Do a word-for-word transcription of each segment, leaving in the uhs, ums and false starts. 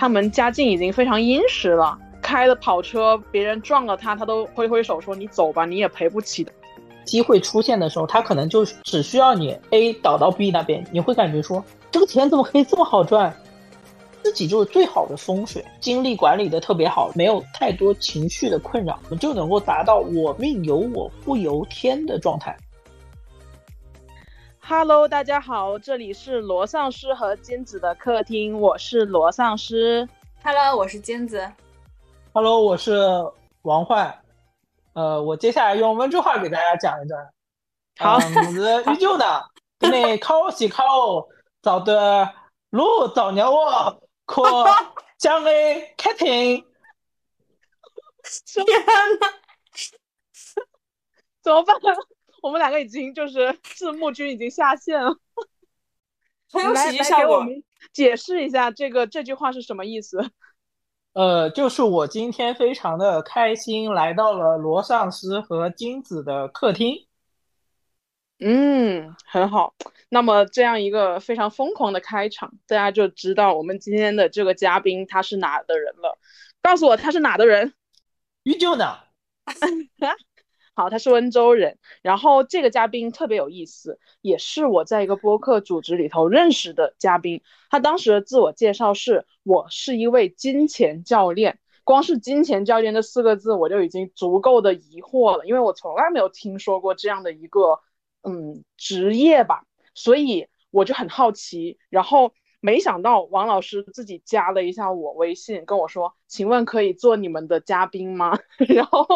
他们家境已经非常殷实了，开了跑车别人撞了他，他都挥挥手说你走吧，你也赔不起的。机会出现的时候，他可能就只需要你 A 导到 B 那边，你会感觉说这个钱怎么可以这么好赚，自己就是最好的风水，精力管理的特别好，没有太多情绪的困扰，我就能够达到我命由我不由天的状态。Hello， 大家好，这里是罗丧尸和金子的客厅，我是罗丧尸。Hello， 我是金子。Hello， 我是王焕。呃，我接下来用温州话给大家讲一段。好，我是宇宙呢，你考试考找的路找鸟窝，可将诶开庭。天哪！怎么办？我们两个已经就是字幕君已经下线了，很有喜剧效果。解释一下这个这句话是什么意思？呃，就是我今天非常的开心，来到了罗丧尸和金子的客厅。嗯，很好。那么这样一个非常疯狂的开场，大家就知道我们今天的这个嘉宾他是哪的人了。告诉我他是哪的人？于就呢？好，他是温州人，然后这个嘉宾特别有意思，也是我在一个播客组织里头认识的嘉宾。他当时的自我介绍是我是一位金钱教练，光是金钱教练这四个字我就已经足够的疑惑了，因为我从来没有听说过这样的一个嗯职业吧，所以我就很好奇。然后没想到王老师自己加了一下我微信跟我说请问可以做你们的嘉宾吗？然后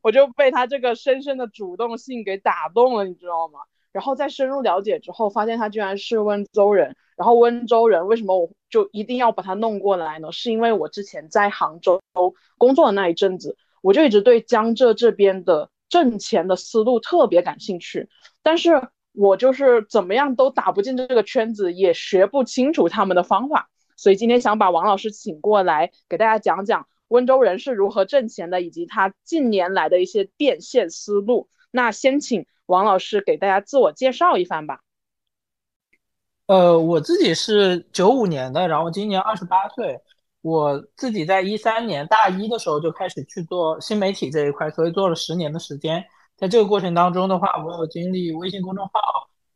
我就被他这个深深的主动性给打动了，你知道吗？然后在深入了解之后，发现他居然是温州人。然后温州人为什么我就一定要把他弄过来呢？是因为我之前在杭州工作的那一阵子，我就一直对江浙这边的挣钱的思路特别感兴趣，但是我就是怎么样都打不进这个圈子，也学不清楚他们的方法。所以今天想把王老师请过来，给大家讲讲温州人是如何挣钱的，以及他近年来的一些变现思路。那先请王老师给大家自我介绍一番吧。呃，我自己是九五年的，然后今年二十八岁。我自己在一三年大一的时候就开始去做新媒体这一块，所以做了十年的时间。在这个过程当中的话，我有经历微信公众号，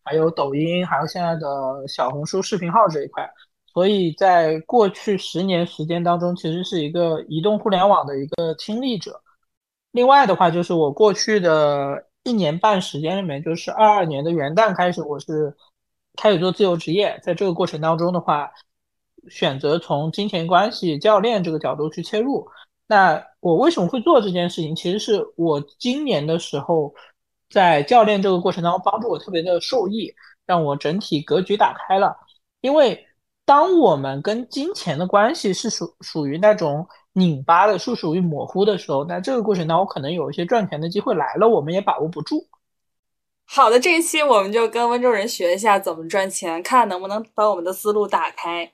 还有抖音，还有现在的小红书视频号这一块。所以在过去十年时间当中，其实是一个移动互联网的一个亲历者。另外的话，就是我过去的一年半时间里面，就是二二年的元旦开始，我是开始做自由职业。在这个过程当中的话，选择从金钱关系教练这个角度去切入。那我为什么会做这件事情？其实是我今年的时候，在教练这个过程当中帮助我特别的受益，让我整体格局打开了。因为当我们跟金钱的关系是 属, 属于那种拧巴的，是属于模糊的时候，那这个过程当中可能有一些赚钱的机会来了，我们也把握不住。好的，这一期我们就跟温州人学一下怎么赚钱，看能不能把我们的思路打开。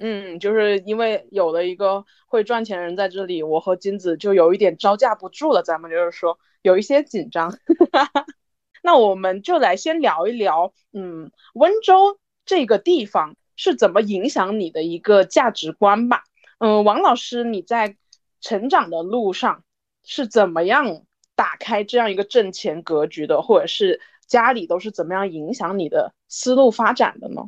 嗯，就是因为有了一个会赚钱的人在这里，我和金子就有一点招架不住了，咱们就是说有一些紧张。那我们就来先聊一聊，嗯，温州这个地方是怎么影响你的一个价值观吧。嗯，王老师你在成长的路上是怎么样打开这样一个挣钱格局的，或者是家里都是怎么样影响你的思路发展的呢？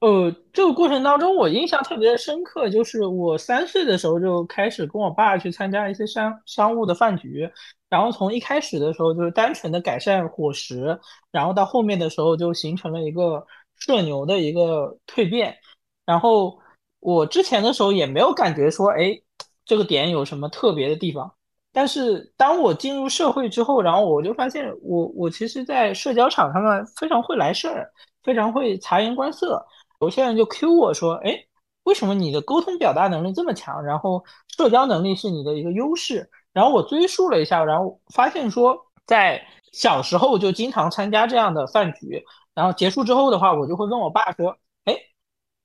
呃，这个过程当中我印象特别深刻，就是我三岁的时候就开始跟我爸去参加一些商商务的饭局，然后从一开始的时候就是单纯的改善伙食，然后到后面的时候就形成了一个社牛的一个蜕变。然后我之前的时候也没有感觉说哎，这个点有什么特别的地方，但是当我进入社会之后，然后我就发现我我其实在社交场上面非常会来事儿，非常会察言观色。有些人就 Q 我说哎，为什么你的沟通表达能力这么强，然后社交能力是你的一个优势。然后我追溯了一下，然后发现说在小时候就经常参加这样的饭局，然后结束之后的话，我就会问我爸说哎，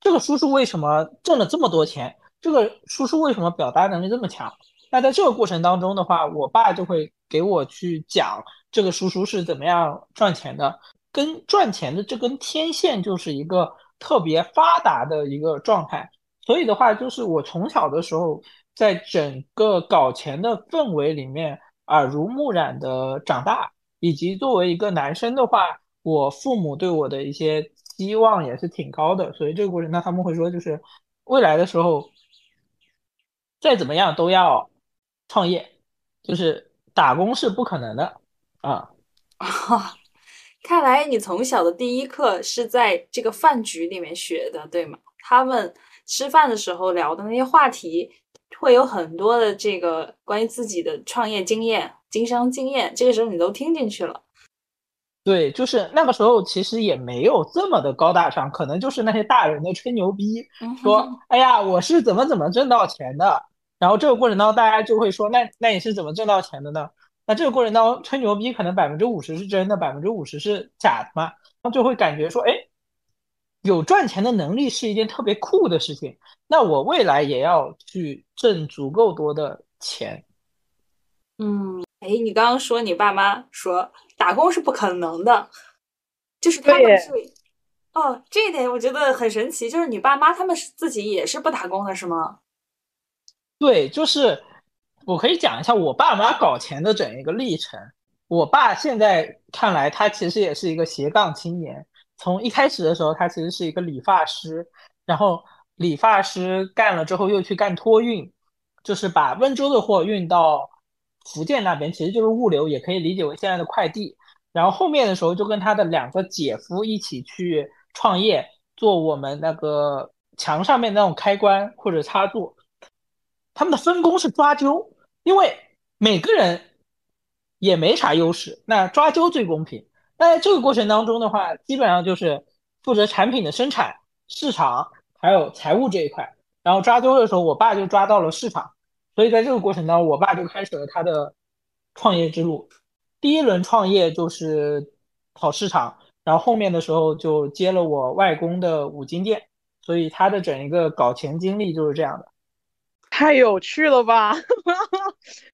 这个叔叔为什么挣了这么多钱，这个叔叔为什么表达能力这么强。那在这个过程当中的话，我爸就会给我去讲这个叔叔是怎么样赚钱的，跟赚钱的这根天线就是一个特别发达的一个状态。所以的话就是我从小的时候在整个搞钱的氛围里面耳濡目染的长大，以及作为一个男生的话，我父母对我的一些期望也是挺高的，所以这个过程，那他们会说就是未来的时候再怎么样都要创业，就是打工是不可能的啊。哦，看来你从小的第一课是在这个饭局里面学的，对吗？他们吃饭的时候聊的那些话题会有很多的这个关于自己的创业经验、经商经验，这个时候你都听进去了。对，就是那个时候其实也没有这么的高大上，可能就是那些大人的吹牛逼，说、嗯、哎呀我是怎么怎么挣到钱的，然后这个过程当中大家就会说那那你是怎么挣到钱的呢？那这个过程当中吹牛逼可能 百分之五十 是真的 百分之五十 是假的嘛，就会感觉说哎，有赚钱的能力是一件特别酷的事情，那我未来也要去挣足够多的钱。嗯，哎，你刚刚说你爸妈说打工是不可能的，就是他们是哦，这一点我觉得很神奇，就是你爸妈他们自己也是不打工的是吗？对，就是我可以讲一下我爸妈搞钱的整一个历程。我爸现在看来他其实也是一个斜杠青年，从一开始的时候他其实是一个理发师，然后理发师干了之后又去干托运，就是把温州的货运到福建那边，其实就是物流，也可以理解为现在的快递。然后后面的时候就跟他的两个姐夫一起去创业，做我们那个墙上面那种开关或者插座。他们的分工是抓阄，因为每个人也没啥优势，那抓阄最公平。那在这个过程当中的话，基本上就是负责产品的生产、市场还有财务这一块。然后抓阄的时候我爸就抓到了市场，所以在这个过程当中我爸就开始了他的创业之路。第一轮创业就是跑市场，然后后面的时候就接了我外公的五金店，所以他的整一个搞钱经历就是这样的。太有趣了吧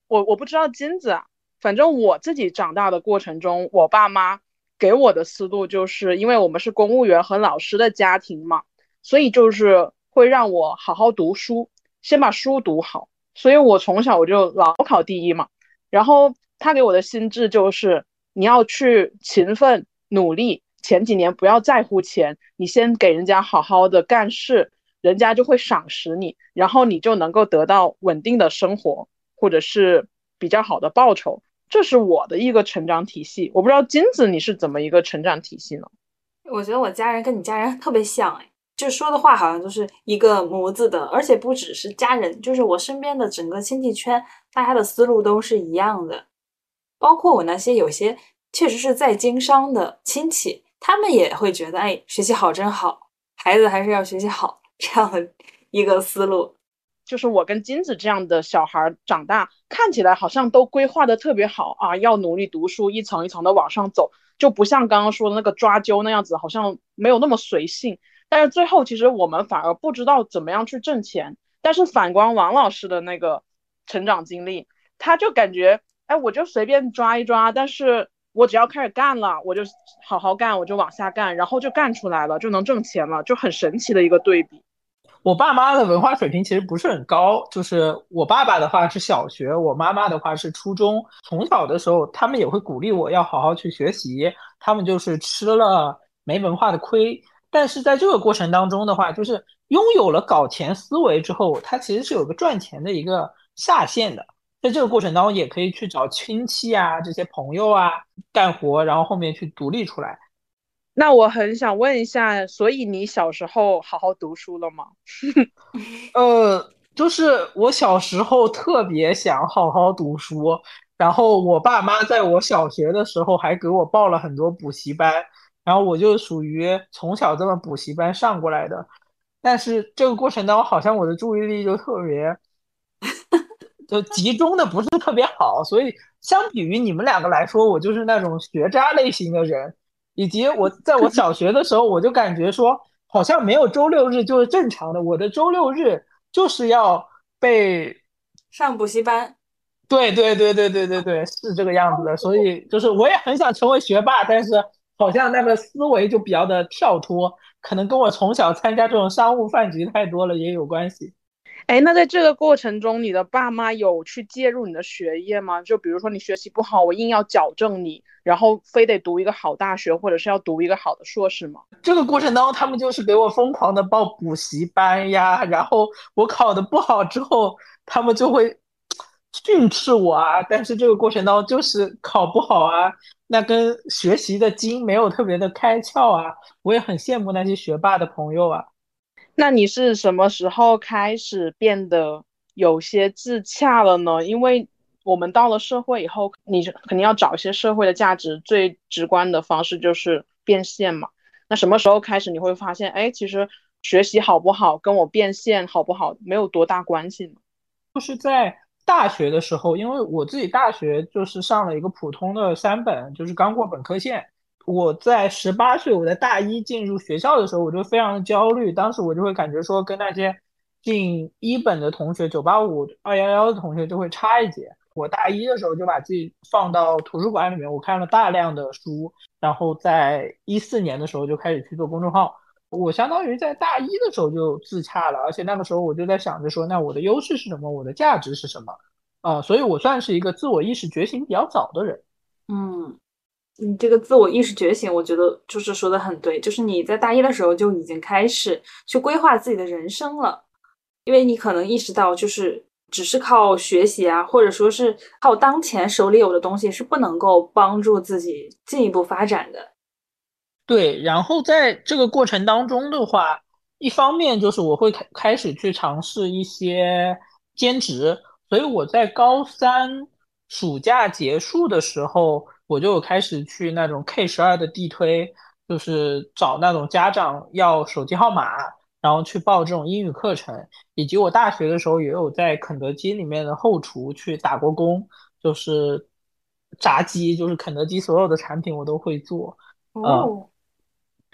我我不知道金子啊，反正我自己长大的过程中，我爸妈给我的思路就是因为我们是公务员和老师的家庭嘛，所以就是会让我好好读书，先把书读好，所以我从小我就老考第一嘛。然后他给我的心智就是你要去勤奋努力，前几年不要在乎钱，你先给人家好好的干事，人家就会赏识你，然后你就能够得到稳定的生活或者是比较好的报酬。这是我的一个成长体系，我不知道金子你是怎么一个成长体系呢？我觉得我家人跟你家人特别像，哎，就说的话好像就是一个模子的，而且不只是家人，就是我身边的整个亲戚圈，大家的思路都是一样的。包括我那些有些确实是在经商的亲戚，他们也会觉得哎，学习好真好，孩子还是要学习好，这样的一个思路。就是我跟金子这样的小孩长大，看起来好像都规划的特别好啊，要努力读书，一层一层的往上走，就不像刚刚说的那个抓阄那样子，好像没有那么随性。但是最后其实我们反而不知道怎么样去挣钱。但是反观王老师的那个成长经历，他就感觉哎，我就随便抓一抓，但是我只要开始干了，我就好好干，我就往下干，然后就干出来了，就能挣钱了，就很神奇的一个对比。我爸妈的文化水平其实不是很高，就是我爸爸的话是小学，我妈妈的话是初中。从小的时候他们也会鼓励我要好好去学习，他们就是吃了没文化的亏。但是在这个过程当中的话，就是拥有了搞钱思维之后，它其实是有个赚钱的一个下限的，在这个过程当中也可以去找亲戚啊，这些朋友啊干活，然后后面去独立出来。那我很想问一下，所以你小时候好好读书了吗？呃，就是我小时候特别想好好读书，然后我爸妈在我小学的时候还给我报了很多补习班，然后我就属于从小这么补习班上过来的。但是这个过程当中好像我的注意力就特别就集中的不是特别好，所以相比于你们两个来说，我就是那种学渣类型的人。以及我在我小学的时候我就感觉说好像没有周六日就是正常的，我的周六日就是要被上补习班。对对对对对对对，是这个样子的。所以就是我也很想成为学霸，但是好像那个思维就比较的跳脱，可能跟我从小参加这种商务饭局太多了也有关系。哎，那在这个过程中，你的爸妈有去介入你的学业吗？就比如说你学习不好，我硬要矫正你，然后非得读一个好大学，或者是要读一个好的硕士吗？这个过程当中，他们就是给我疯狂的报补习班呀，然后我考的不好之后，他们就会训斥我啊。但是这个过程当中就是考不好啊，那跟学习的筋没有特别的开窍啊。我也很羡慕那些学霸的朋友啊。那你是什么时候开始变得有些自洽了呢？因为我们到了社会以后，你肯定要找一些社会的价值，最直观的方式就是变现嘛。那什么时候开始你会发现，哎，其实学习好不好跟我变现好不好没有多大关系呢？就是在大学的时候，因为我自己大学就是上了一个普通的三本，就是刚过本科线。我在十八岁，我在大一进入学校的时候，我就非常的焦虑。当时我就会感觉说，跟那些进一本的同学、九八五、二幺幺的同学就会差一截。我大一的时候就把自己放到图书馆里面，我看了大量的书，然后在一四年的时候就开始去做公众号。我相当于在大一的时候就自洽了，而且那个时候我就在想着说，那我的优势是什么，我的价值是什么啊、呃？所以我算是一个自我意识觉醒比较早的人。嗯。你这个自我意识觉醒，我觉得就是说的很对，就是你在大一的时候就已经开始去规划自己的人生了，因为你可能意识到，就是只是靠学习啊，或者说是靠当前手里有的东西是不能够帮助自己进一步发展的。对，然后在这个过程当中的话，一方面就是我会开始去尝试一些兼职，所以我在高三暑假结束的时候，我就开始去那种 K 十二 的地推，就是找那种家长要手机号码，然后去报这种英语课程。以及我大学的时候也有在肯德基里面的后厨去打过工，就是炸鸡，就是肯德基所有的产品我都会做。哦、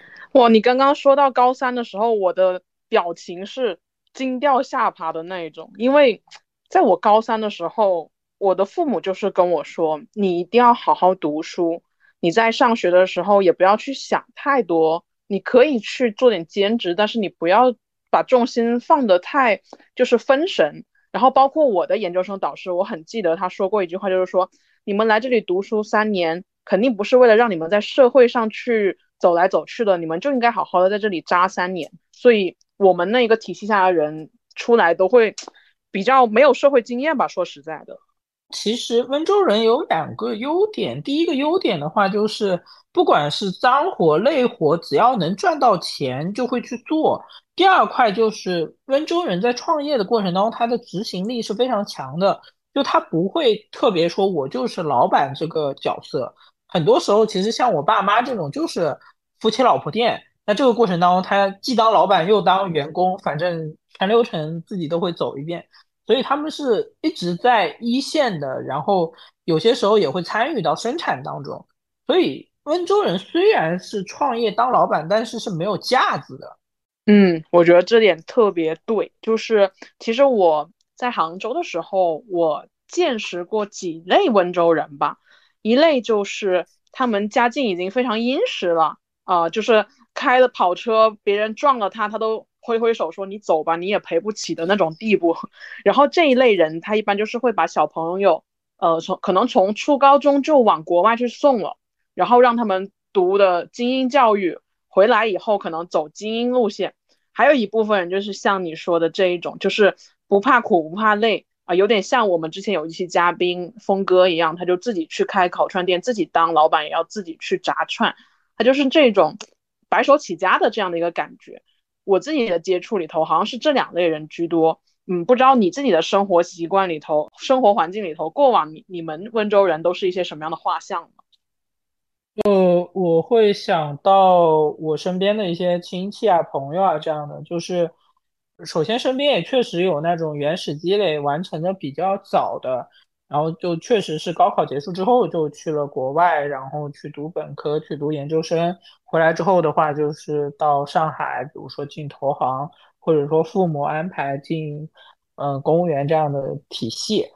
嗯，哇，你刚刚说到高三的时候，我的表情是惊掉下巴的那一种，因为在我高三的时候，我的父母就是跟我说，你一定要好好读书，你在上学的时候也不要去想太多，你可以去做点兼职，但是你不要把重心放得太就是分神。然后包括我的研究生导师，我很记得他说过一句话，就是说你们来这里读书三年肯定不是为了让你们在社会上去走来走去的，你们就应该好好的在这里扎三年。所以我们那一个体系下的人出来都会比较没有社会经验吧，说实在的。其实温州人有两个优点，第一个优点的话就是不管是脏活累活，只要能赚到钱就会去做。第二块就是温州人在创业的过程当中，他的执行力是非常强的，就他不会特别说我就是老板这个角色。很多时候其实像我爸妈这种就是夫妻老婆店，那这个过程当中他既当老板又当员工，反正全流程自己都会走一遍，所以他们是一直在一线的，然后有些时候也会参与到生产当中。所以温州人虽然是创业当老板，但是是没有架子的。嗯，我觉得这点特别对。就是其实我在杭州的时候，我见识过几类温州人吧。一类就是他们家境已经非常殷实了，呃、就是开了跑车，别人撞了他他都挥挥手说你走吧，你也赔不起的那种地步。然后这一类人他一般就是会把小朋友呃，从可能从初高中就往国外去送了，然后让他们读的精英教育，回来以后可能走精英路线。还有一部分人就是像你说的这一种，就是不怕苦不怕累啊、呃，有点像我们之前有一期嘉宾峰哥一样，他就自己去开烤串店，自己当老板也要自己去炸串，他就是这种白手起家的这样的一个感觉。我自己的接触里头好像是这两类人居多。嗯，不知道你自己的生活习惯里头，生活环境里头，过往 你, 你们温州人都是一些什么样的画像呢？呃，我会想到我身边的一些亲戚啊朋友啊这样的，就是首先身边也确实有那种原始积累完成的比较早的，然后就确实是高考结束之后就去了国外，然后去读本科去读研究生，回来之后的话就是到上海，比如说进投行，或者说父母安排进呃公务员这样的体系。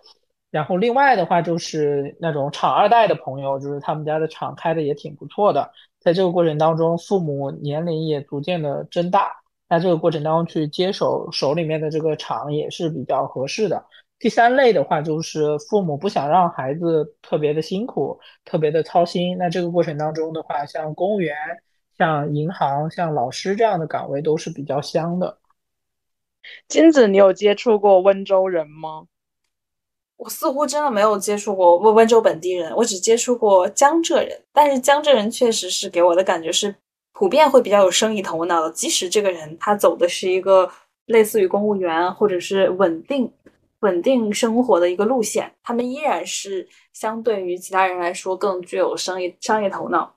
然后另外的话就是那种厂二代的朋友，就是他们家的厂开的也挺不错的，在这个过程当中，父母年龄也逐渐的增大，那这个过程当中去接手手里面的这个厂也是比较合适的。第三类的话，就是父母不想让孩子特别的辛苦，特别的操心，那这个过程当中的话，像公务员、像银行、像老师这样的岗位都是比较香的。金子，你有接触过温州人吗？我似乎真的没有接触过温州本地人，我只接触过江浙人，但是江浙人确实是给我的感觉是普遍会比较有生意头脑的，即使这个人他走的是一个类似于公务员或者是稳定稳定生活的一个路线，他们依然是相对于其他人来说更具有生意商业头脑。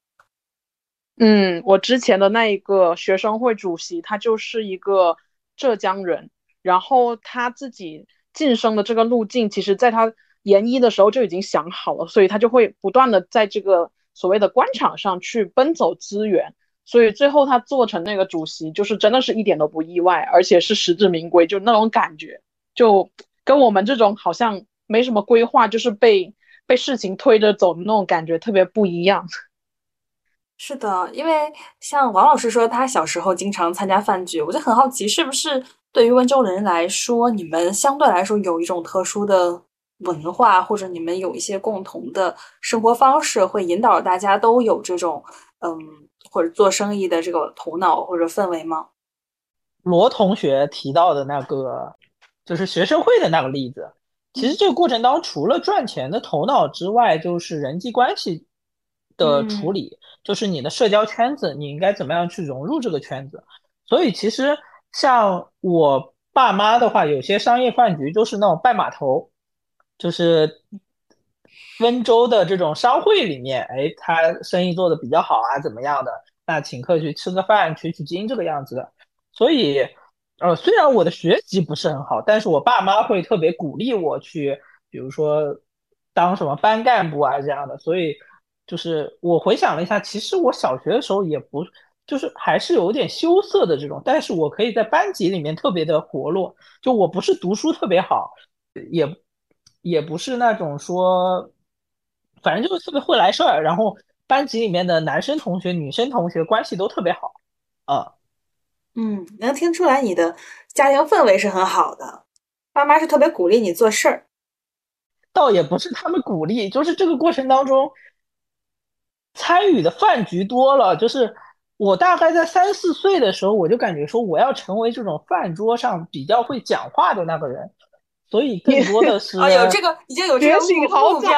嗯，我之前的那一个学生会主席他就是一个浙江人，然后他自己晋升的这个路径其实在他研一的时候就已经想好了，所以他就会不断的在这个所谓的官场上去奔走资源，所以最后他做成那个主席就是真的是一点都不意外，而且是实至名归，就那种感觉就跟我们这种好像没什么规划，就是被被事情推着走的那种感觉特别不一样。是的，因为像王老师说他小时候经常参加饭局，我就很好奇是不是对于温州人来说，你们相对来说有一种特殊的文化，或者你们有一些共同的生活方式，会引导大家都有这种嗯，或者做生意的这个头脑或者氛围吗？罗同学提到的那个就是学生会的那个例子，其实这个过程当中除了赚钱的头脑之外，就是人际关系的处理、嗯、就是你的社交圈子你应该怎么样去融入这个圈子。所以其实像我爸妈的话，有些商业饭局就是那种拜码头，就是温州的这种商会里面，哎，他生意做的比较好啊怎么样的，那请客去吃个饭取取经这个样子的。所以呃，虽然我的学习不是很好，但是我爸妈会特别鼓励我去比如说当什么班干部啊这样的。所以就是我回想了一下，其实我小学的时候也不就是还是有点羞涩的这种，但是我可以在班级里面特别的活络，就我不是读书特别好，也也不是那种说反正就是特别会来事儿，然后班级里面的男生同学女生同学关系都特别好啊。嗯，能听出来你的家庭氛围是很好的，爸妈是特别鼓励你做事儿。倒也不是他们鼓励，就是这个过程当中参与的饭局多了，就是我大概在三四岁的时候，我就感觉说我要成为这种饭桌上比较会讲话的那个人，所以更多的是啊，有这个已经有这个目标。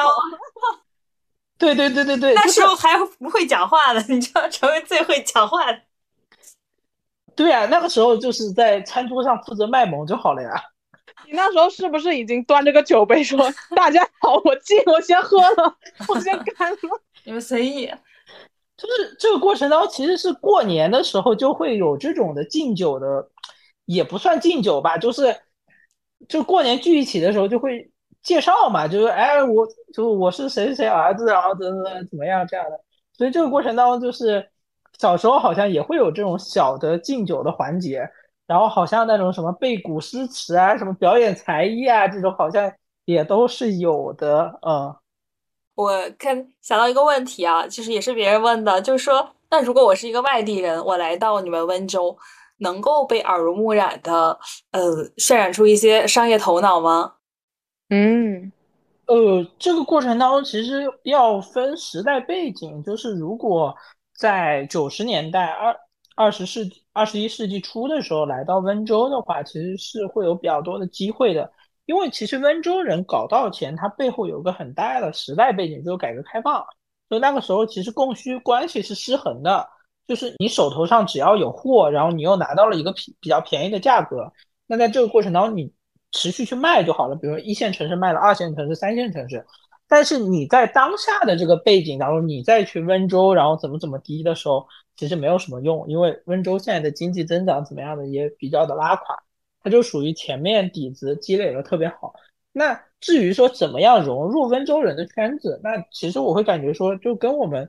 对对对对对，那时候还不会讲话的，你就要成为最会讲话的。对啊，那个时候就是在餐桌上负责卖萌就好了呀。你那时候是不是已经端着个酒杯说：“大家好，我敬，我先喝了，我先干了。”你们随意。就是这个过程当中，其实是过年的时候就会有这种的敬酒的，也不算敬酒吧，就是就过年聚一起的时候就会介绍嘛，就是哎，我就我是谁谁儿子，然后怎么怎么样这样的。所以这个过程当中，就是小时候好像也会有这种小的敬酒的环节，然后好像那种什么背古诗词啊，什么表演才艺啊，这种好像也都是有的，嗯。我看想到一个问题啊，就是也是别人问的，就是说，那如果我是一个外地人，我来到你们温州，能够被耳濡目染的，呃，渲染出一些商业头脑吗？嗯，呃，这个过程当中其实要分时代背景，就是如果在九十年代二二十世纪二十一世纪初的时候来到温州的话，其实是会有比较多的机会的。因为其实温州人搞到钱，它背后有个很大的时代背景，就是改革开放。所以那个时候其实供需关系是失衡的，就是你手头上只要有货，然后你又拿到了一个比较便宜的价格，那在这个过程当中你持续去卖就好了，比如一线城市卖了二线城市三线城市。但是你在当下的这个背景当中，你再去温州然后怎么怎么低的时候，其实没有什么用，因为温州现在的经济增长怎么样的也比较的拉垮，它就属于前面底子积累的特别好。那至于说怎么样融入温州人的圈子，那其实我会感觉说就跟我们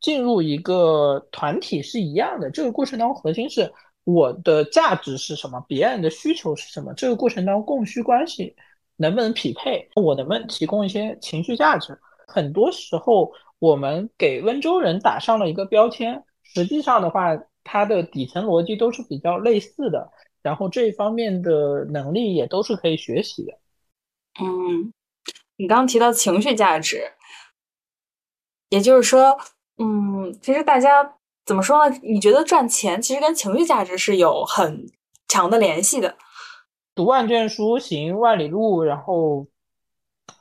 进入一个团体是一样的，这个过程当中核心是我的价值是什么，别人的需求是什么，这个过程当中供需关系能不能匹配，我能不能提供一些情绪价值。很多时候我们给温州人打上了一个标签，实际上的话它的底层逻辑都是比较类似的，然后这一方面的能力也都是可以学习的。嗯，你刚刚提到情绪价值，也就是说嗯，其实大家怎么说呢，你觉得赚钱其实跟情绪价值是有很强的联系的。读万卷书行万里路，然后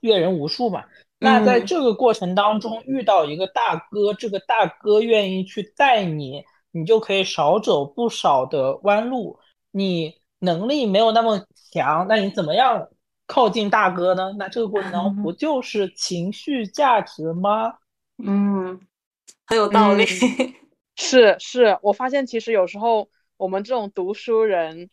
阅人无数嘛。那在这个过程当中遇到一个大哥，这个大哥愿意去带你，你就可以少走不少的弯路。你能力没有那么强，那你怎么样靠近大哥呢？那这个过程当中不就是情绪价值吗？嗯，很有道理。嗯、是是，我发现其实有时候我们这种读书人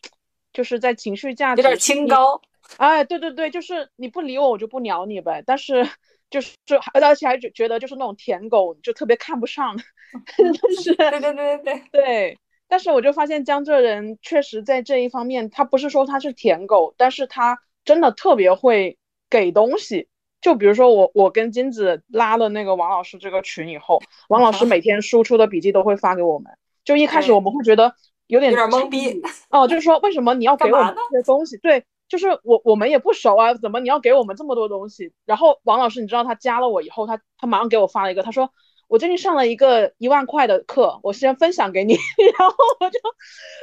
就是在情绪价值有点清高。哎，对对对，就是你不理我我就不鸟你呗，但是就是而且还觉得就是那种舔狗就特别看不上是对对对对对，但是我就发现江浙人确实在这一方面，他不是说他是舔狗，但是他真的特别会给东西。就比如说我我跟金子拉了那个王老师这个群以后，王老师每天输出的笔记都会发给我们，就一开始我们会觉得有点有点懵逼哦，就是说为什么你要给我们这些东西，对，就是我我们也不熟啊，怎么你要给我们这么多东西。然后王老师你知道他加了我以后，他他马上给我发了一个，他说我最近上了一个一万块的课，我先分享给你然后我就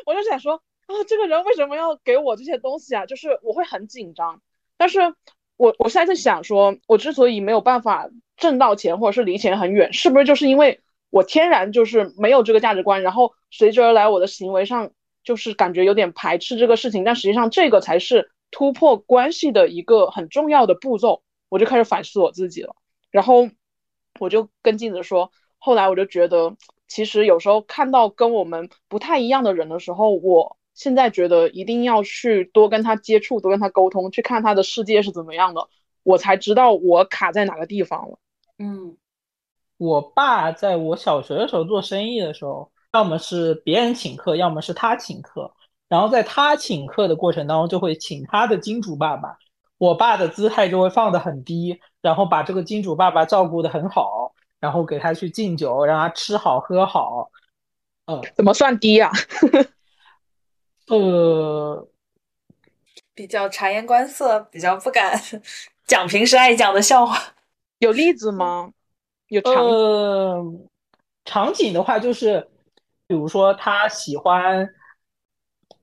我就想说啊，这个人为什么要给我这些东西啊，就是我会很紧张。但是我我现在在想说，我之所以没有办法挣到钱或者是离钱很远，是不是就是因为我天然就是没有这个价值观，然后随之而来我的行为上就是感觉有点排斥这个事情，但实际上这个才是突破关系的一个很重要的步骤。我就开始反思我自己了，然后我就跟镜子说，后来我就觉得其实有时候看到跟我们不太一样的人的时候，我现在觉得一定要去多跟他接触，多跟他沟通，去看他的世界是怎么样的，我才知道我卡在哪个地方了。嗯，我爸在我小学的时候做生意的时候，要么是别人请客，要么是他请客，然后在他请客的过程当中就会请他的金主爸爸，我爸的姿态就会放得很低，然后把这个金主爸爸照顾得很好，然后给他去敬酒，让他吃好喝好。呃，怎么算低啊呃，比较察言观色，比较不敢讲平时爱讲的笑话。有例子吗？有场景、呃、场景的话就是比如说他喜欢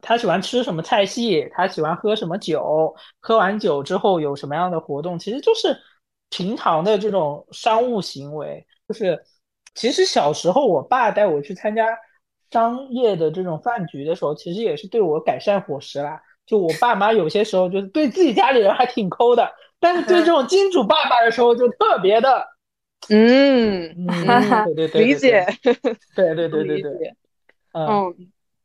他喜欢吃什么菜系，他喜欢喝什么酒，喝完酒之后有什么样的活动，其实就是平常的这种商务行为。就是其实小时候我爸带我去参加商业的这种饭局的时候，其实也是对我改善伙食啦。就我爸妈有些时候就是对自己家里人还挺抠的，但是对这种金主爸爸的时候就特别的嗯, 嗯对对对对对理解对对对对对 嗯, 嗯，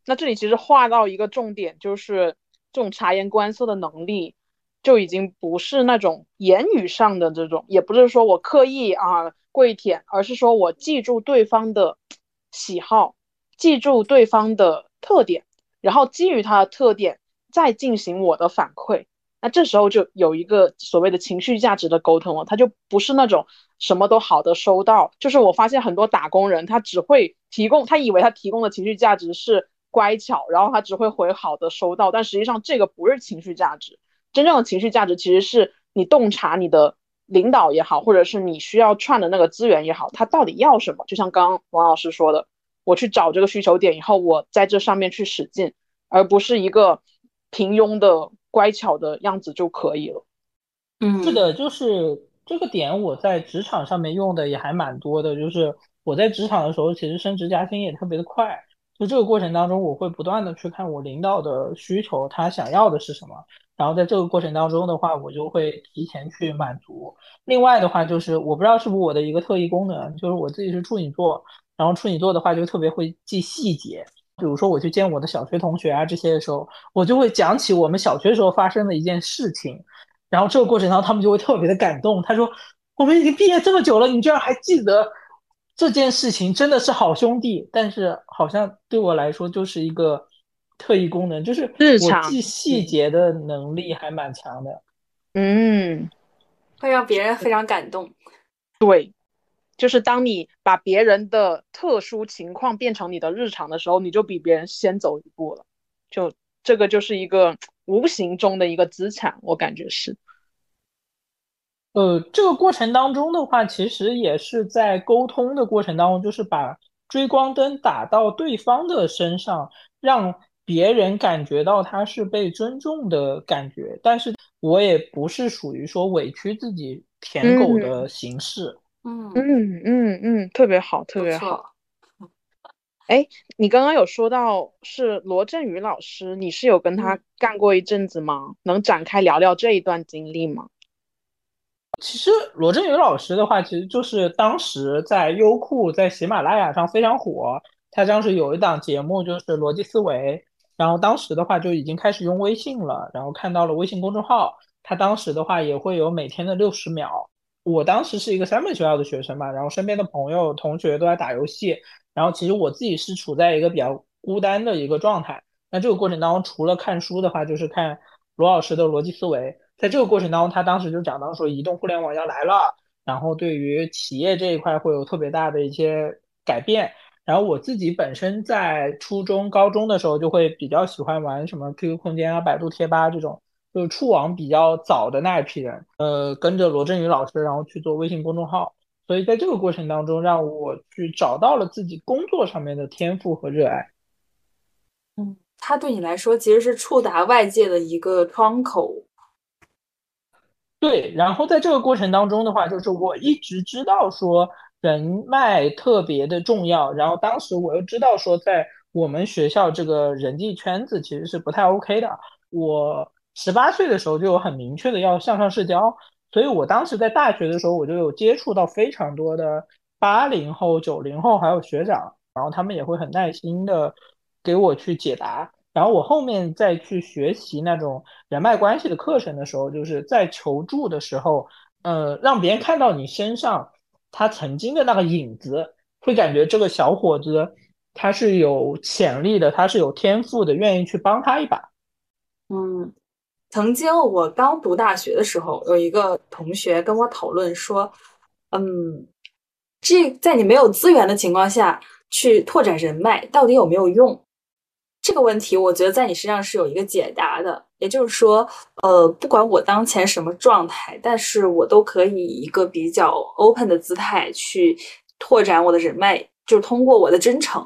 那这里其实画到一个重点，就是这种察言观色的能力就已经不是那种言语上的这种，也不是说我刻意啊跪舔，而是说我记住对方的喜好，记住对方的特点，然后基于他的特点再进行我的反馈。那这时候就有一个所谓的情绪价值的沟通了，它就不是那种什么都好的收到。就是我发现很多打工人，他只会提供，他以为他提供的情绪价值是乖巧，然后他只会回好的收到，但实际上这个不是情绪价值。真正的情绪价值其实是你洞察你的领导也好，或者是你需要串的那个资源也好，他到底要什么。就像刚刚王老师说的，我去找这个需求点以后，我在这上面去使劲，而不是一个平庸的乖巧的样子就可以了。嗯，是的，就是这个点我在职场上面用的也还蛮多的。就是我在职场的时候其实升职加薪也特别的快，就这个过程当中我会不断的去看我领导的需求，他想要的是什么，然后在这个过程当中的话我就会提前去满足。另外的话就是我不知道是不是我的一个特异功能，就是我自己是处女座，然后处女座的话就特别会记细节。比如说我去见我的小学同学啊这些的时候，我就会讲起我们小学时候发生的一件事情，然后这个过程当中他们就会特别的感动。他说我们已经毕业这么久了，你居然还记得这件事情，真的是好兄弟。但是好像对我来说就是一个特异功能，就是我记细节的能力还蛮强的。嗯，会让别人非常感动。对，就是当你把别人的特殊情况变成你的日常的时候，你就比别人先走一步了，就这个就是一个无形中的一个资产，我感觉是。呃，这个过程当中的话，其实也是在沟通的过程当中，就是把追光灯打到对方的身上，让别人感觉到他是被尊重的感觉。但是我也不是属于说委屈自己舔狗的形式。嗯嗯嗯嗯，特别好，特别好。哎，你刚刚有说到是罗振宇老师，你是有跟他干过一阵子吗？嗯、能展开聊聊这一段经历吗？其实罗振宇老师的话，其实就是当时在优酷、在喜马拉雅上非常火，他当时有一档节目就是《逻辑思维》，然后当时的话就已经开始用微信了，然后看到了微信公众号，他当时的话也会有每天的六十秒。我当时是一个三本学校的学生嘛，然后身边的朋友同学都在打游戏，然后其实我自己是处在一个比较孤单的一个状态。那这个过程当中除了看书的话，就是看罗老师的逻辑思维。在这个过程当中，他当时就讲到说移动互联网要来了，然后对于企业这一块会有特别大的一些改变。然后我自己本身在初中高中的时候就会比较喜欢玩什么 Q Q 空间啊、百度贴吧这种，就是触网比较早的那一批人，呃，跟着罗振宇老师，然后去做微信公众号，所以在这个过程当中，让我去找到了自己工作上面的天赋和热爱。嗯，他对你来说其实是触达外界的一个窗口。对，然后在这个过程当中的话，就是我一直知道说人脉特别的重要，然后当时我又知道说在我们学校这个人际圈子其实是不太 OK 的，我十八岁的时候就有很明确的要向上社交，所以我当时在大学的时候我就有接触到非常多的八零后、九零后还有学长，然后他们也会很耐心的给我去解答。然后我后面再去学习那种人脉关系的课程的时候，就是在求助的时候，呃，让别人看到你身上他曾经的那个影子，会感觉这个小伙子他是有潜力的，他是有天赋的，愿意去帮他一把。嗯。曾经我刚读大学的时候，有一个同学跟我讨论说，嗯，这在你没有资源的情况下去拓展人脉到底有没有用？这个问题我觉得在你身上是有一个解答的，也就是说，呃，不管我当前什么状态，但是我都可以以一个比较 open 的姿态去拓展我的人脉，就是通过我的真诚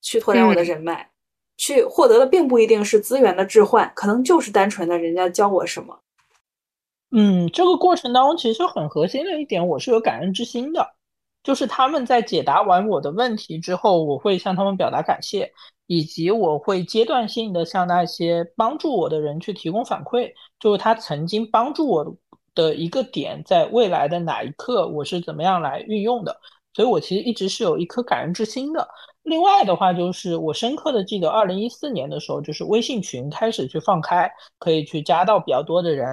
去拓展我的人脉。嗯，去获得的并不一定是资源的置换，可能就是单纯的人家教我什么。嗯，这个过程当中其实很核心的一点，我是有感恩之心的，就是他们在解答完我的问题之后，我会向他们表达感谢，以及我会阶段性的向那些帮助我的人去提供反馈，就是他曾经帮助我的一个点，在未来的哪一刻我是怎么样来运用的，所以我其实一直是有一颗感恩之心的。另外的话，就是我深刻的记得二零一四年的时候，就是微信群开始去放开，可以去加到比较多的人，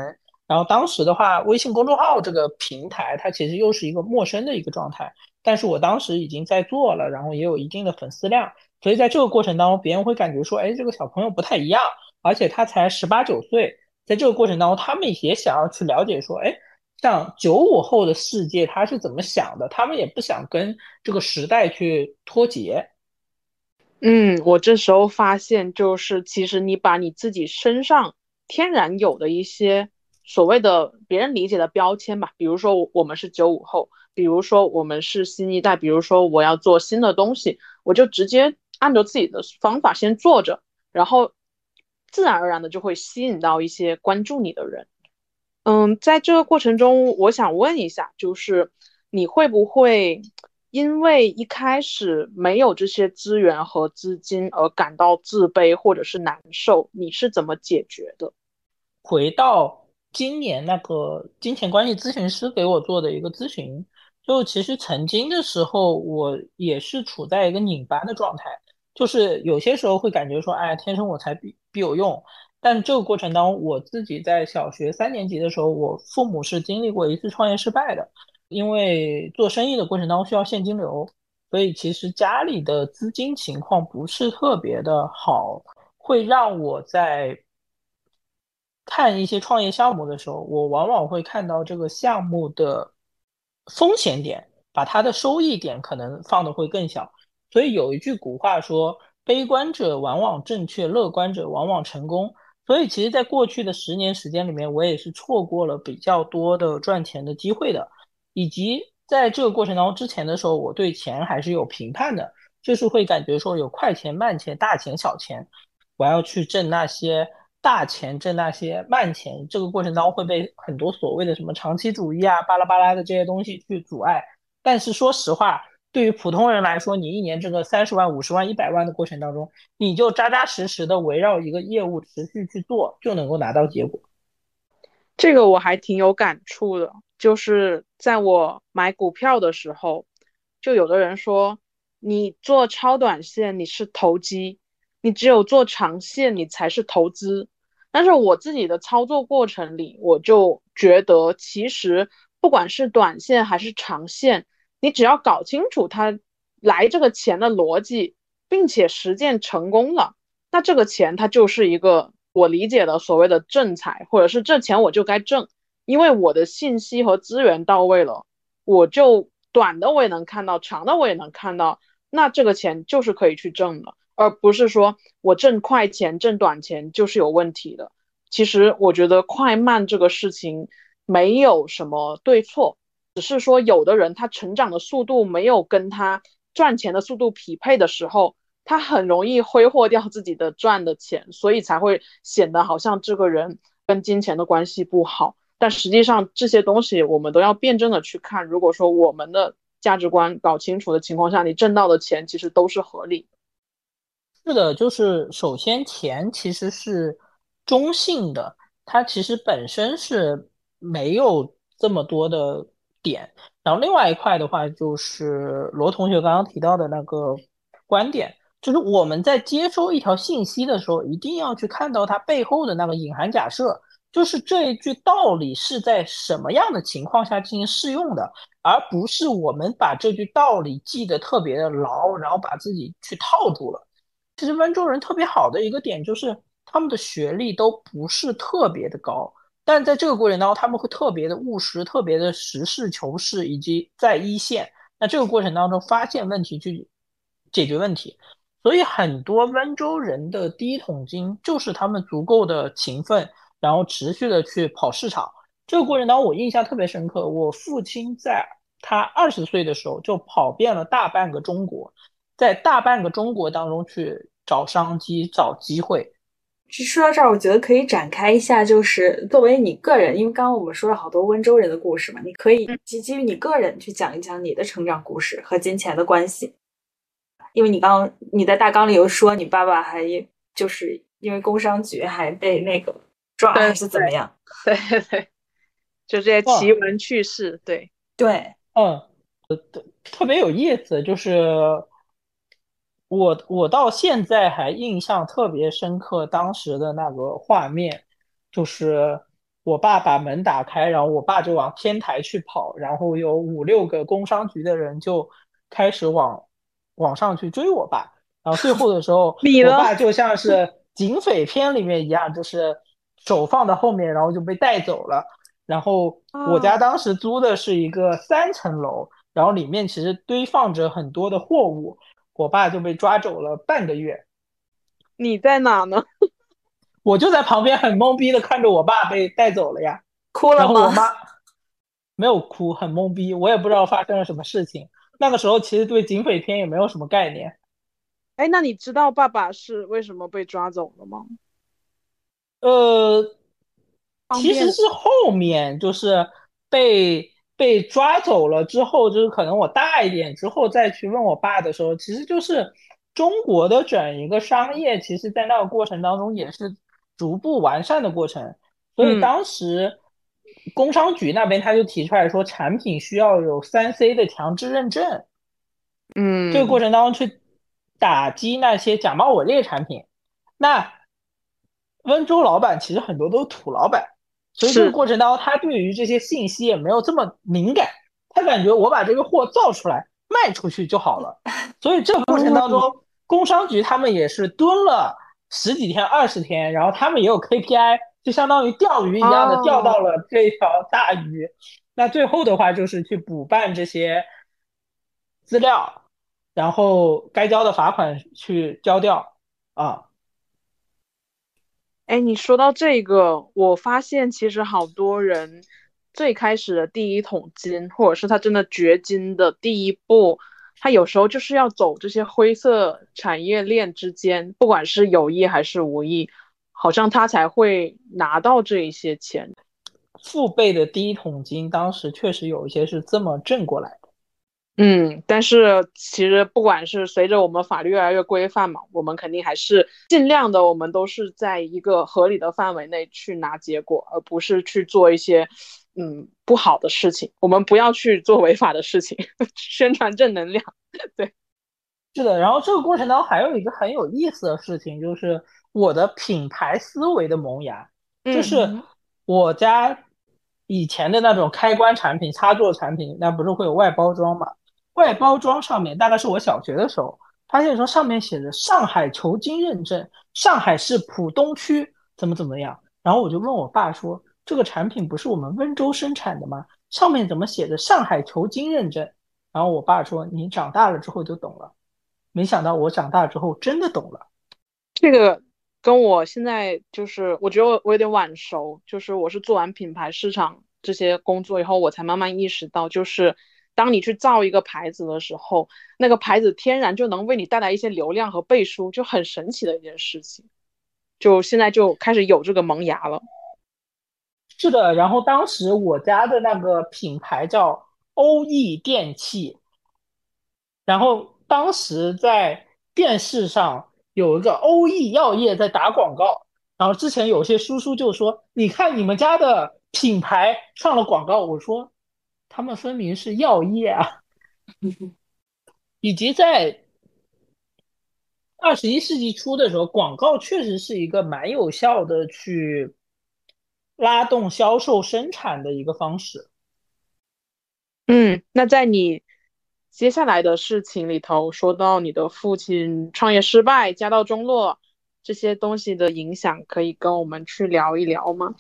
然后当时的话微信公众号这个平台它其实又是一个陌生的一个状态，但是我当时已经在做了，然后也有一定的粉丝量，所以在这个过程当中别人会感觉说，哎，这个小朋友不太一样，而且他才十八九岁，在这个过程当中他们也想要去了解说，哎，像九五后的世界他是怎么想的，他们也不想跟这个时代去脱节。嗯，我这时候发现，就是其实你把你自己身上天然有的一些所谓的别人理解的标签吧，比如说我们是九五后，比如说我们是新一代，比如说我要做新的东西，我就直接按照自己的方法先做着，然后自然而然的就会吸引到一些关注你的人。嗯，在这个过程中，我想问一下，就是你会不会因为一开始没有这些资源和资金而感到自卑或者是难受，你是怎么解决的？回到今年那个金钱关系咨询师给我做的一个咨询，就其实曾经的时候我也是处在一个拧巴的状态，就是有些时候会感觉说，哎，天生我材 必, 必有用。但这个过程当中，我自己在小学三年级的时候，我父母是经历过一次创业失败的，因为做生意的过程当中需要现金流，所以其实家里的资金情况不是特别的好，会让我在看一些创业项目的时候，我往往会看到这个项目的风险点，把它的收益点可能放的会更小。所以有一句古话说，悲观者往往正确，乐观者往往成功。所以其实在过去的十年时间里面，我也是错过了比较多的赚钱的机会的，以及在这个过程当中之前的时候，我对钱还是有评判的，就是会感觉说有快钱慢钱大钱小钱，我要去挣那些大钱挣那些慢钱，这个过程当中会被很多所谓的什么长期主义啊巴拉巴拉的这些东西去阻碍。但是说实话，对于普通人来说，你一年这个三十万、五十万、一百万的过程当中，你就扎扎实实的围绕一个业务持续去做，就能够拿到结果。这个我还挺有感触的，就是在我买股票的时候，就有的人说，你做超短线你是投机，你只有做长线你才是投资。但是我自己的操作过程里，我就觉得其实不管是短线还是长线，你只要搞清楚他来这个钱的逻辑，并且实践成功了，那这个钱它就是一个我理解的所谓的正财，或者是这钱我就该挣，因为我的信息和资源到位了，我就短的我也能看到，长的我也能看到，那这个钱就是可以去挣的，而不是说我挣快钱挣短钱就是有问题的。其实我觉得快慢这个事情没有什么对错，只是说有的人他成长的速度没有跟他赚钱的速度匹配的时候，他很容易挥霍掉自己的赚的钱，所以才会显得好像这个人跟金钱的关系不好。但实际上这些东西我们都要辩证的去看，如果说我们的价值观搞清楚的情况下，你挣到的钱其实都是合理的。是的，就是首先钱其实是中性的，它其实本身是没有这么多的点。然后另外一块的话，就是罗同学刚刚提到的那个观点，就是我们在接收一条信息的时候，一定要去看到它背后的那个隐含假设，就是这一句道理是在什么样的情况下进行适用的，而不是我们把这句道理记得特别的牢，然后把自己去套住了。其实温州人特别好的一个点就是他们的学历都不是特别的高，但在这个过程当中他们会特别的务实，特别的实事求是，以及在一线，那这个过程当中发现问题去解决问题。所以很多温州人的第一桶金就是他们足够的勤奋，然后持续的去跑市场。这个过程当中我印象特别深刻，我父亲在他二十岁的时候就跑遍了大半个中国，在大半个中国当中去找商机找机会。说到这儿，我觉得可以展开一下，就是作为你个人，因为刚刚我们说了好多温州人的故事嘛，你可以基于你个人去讲一讲你的成长故事和金钱的关系。因为你刚刚你在大纲里有说，你爸爸还就是因为工商局还被那个抓还是怎么样？对对对，就这些奇闻趣事，对对，嗯，特别有意思，就是。我我到现在还印象特别深刻，当时的那个画面，就是我爸把门打开，然后我爸就往天台去跑，然后有五六个工商局的人就开始往往上去追我爸，然后最后的时候，我爸就像是警匪片里面一样，就是手放到后面，然后就被带走了。然后我家当时租的是一个三层楼，然后里面其实堆放着很多的货物。我爸就被抓走了半个月。你在哪呢？我就在旁边很懵逼的看着我爸被带走了呀。哭了吗？然后我妈没有哭，很懵逼，我也不知道发生了什么事情。那个时候其实对警匪片也没有什么概念。哎，那你知道爸爸是为什么被抓走了吗？呃，其实是后面就是被。被抓走了之后，就是可能我大一点之后再去问我爸的时候，其实就是中国的整一个商业其实在那个过程当中也是逐步完善的过程。所以当时工商局那边他就提出来说，产品需要有 三 C 的强制认证，嗯，这个过程当中去打击那些假冒伪劣产品。那温州老板其实很多都是土老板，所以这个过程当中他对于这些信息也没有这么敏感，他感觉我把这个货造出来卖出去就好了。所以这个过程当中工商局他们也是蹲了十几天二十天，然后他们也有 K P I， 就相当于钓鱼一样的钓到了这条大鱼。那最后的话就是去补办这些资料，然后该交的罚款去交掉啊。哎，你说到这个，我发现其实好多人最开始的第一桶金，或者是他真的掘金的第一步，他有时候就是要走这些灰色产业链之间，不管是有意还是无意，好像他才会拿到这一些钱。父辈的第一桶金，当时确实有一些是这么挣过来的。嗯，但是其实不管是随着我们法律越来越规范嘛，我们肯定还是尽量的，我们都是在一个合理的范围内去拿结果，而不是去做一些嗯不好的事情。我们不要去做违法的事情，宣传正能量。对，是的。然后这个过程当中还有一个很有意思的事情，就是我的品牌思维的萌芽，就是我家以前的那种开关产品、插座产品，那不是会有外包装嘛？外包装上面大概是我小学的时候发现说，上面写着上海求精认证，上海市浦东区怎么怎么样。然后我就问我爸说，这个产品不是我们温州生产的吗？上面怎么写着上海求精认证？然后我爸说，你长大了之后就懂了。没想到我长大之后真的懂了。这个跟我现在就是我觉得我有点晚熟，就是我是做完品牌市场这些工作以后，我才慢慢意识到，就是当你去造一个牌子的时候，那个牌子天然就能为你带来一些流量和背书，就很神奇的一件事情，就现在就开始有这个萌芽了。是的。然后当时我家的那个品牌叫欧意电器，然后当时在电视上有一个欧意药业在打广告，然后之前有些叔叔就说，你看你们家的品牌上了广告。我说他们分明是药业啊。以及在二十一世纪初的时候，广告确实是一个蛮有效的去拉动销售生产的一个方式。嗯，那在你接下来的事情里头，说到你的父亲创业失败、家道中落这些东西的影响，可以跟我们去聊一聊吗？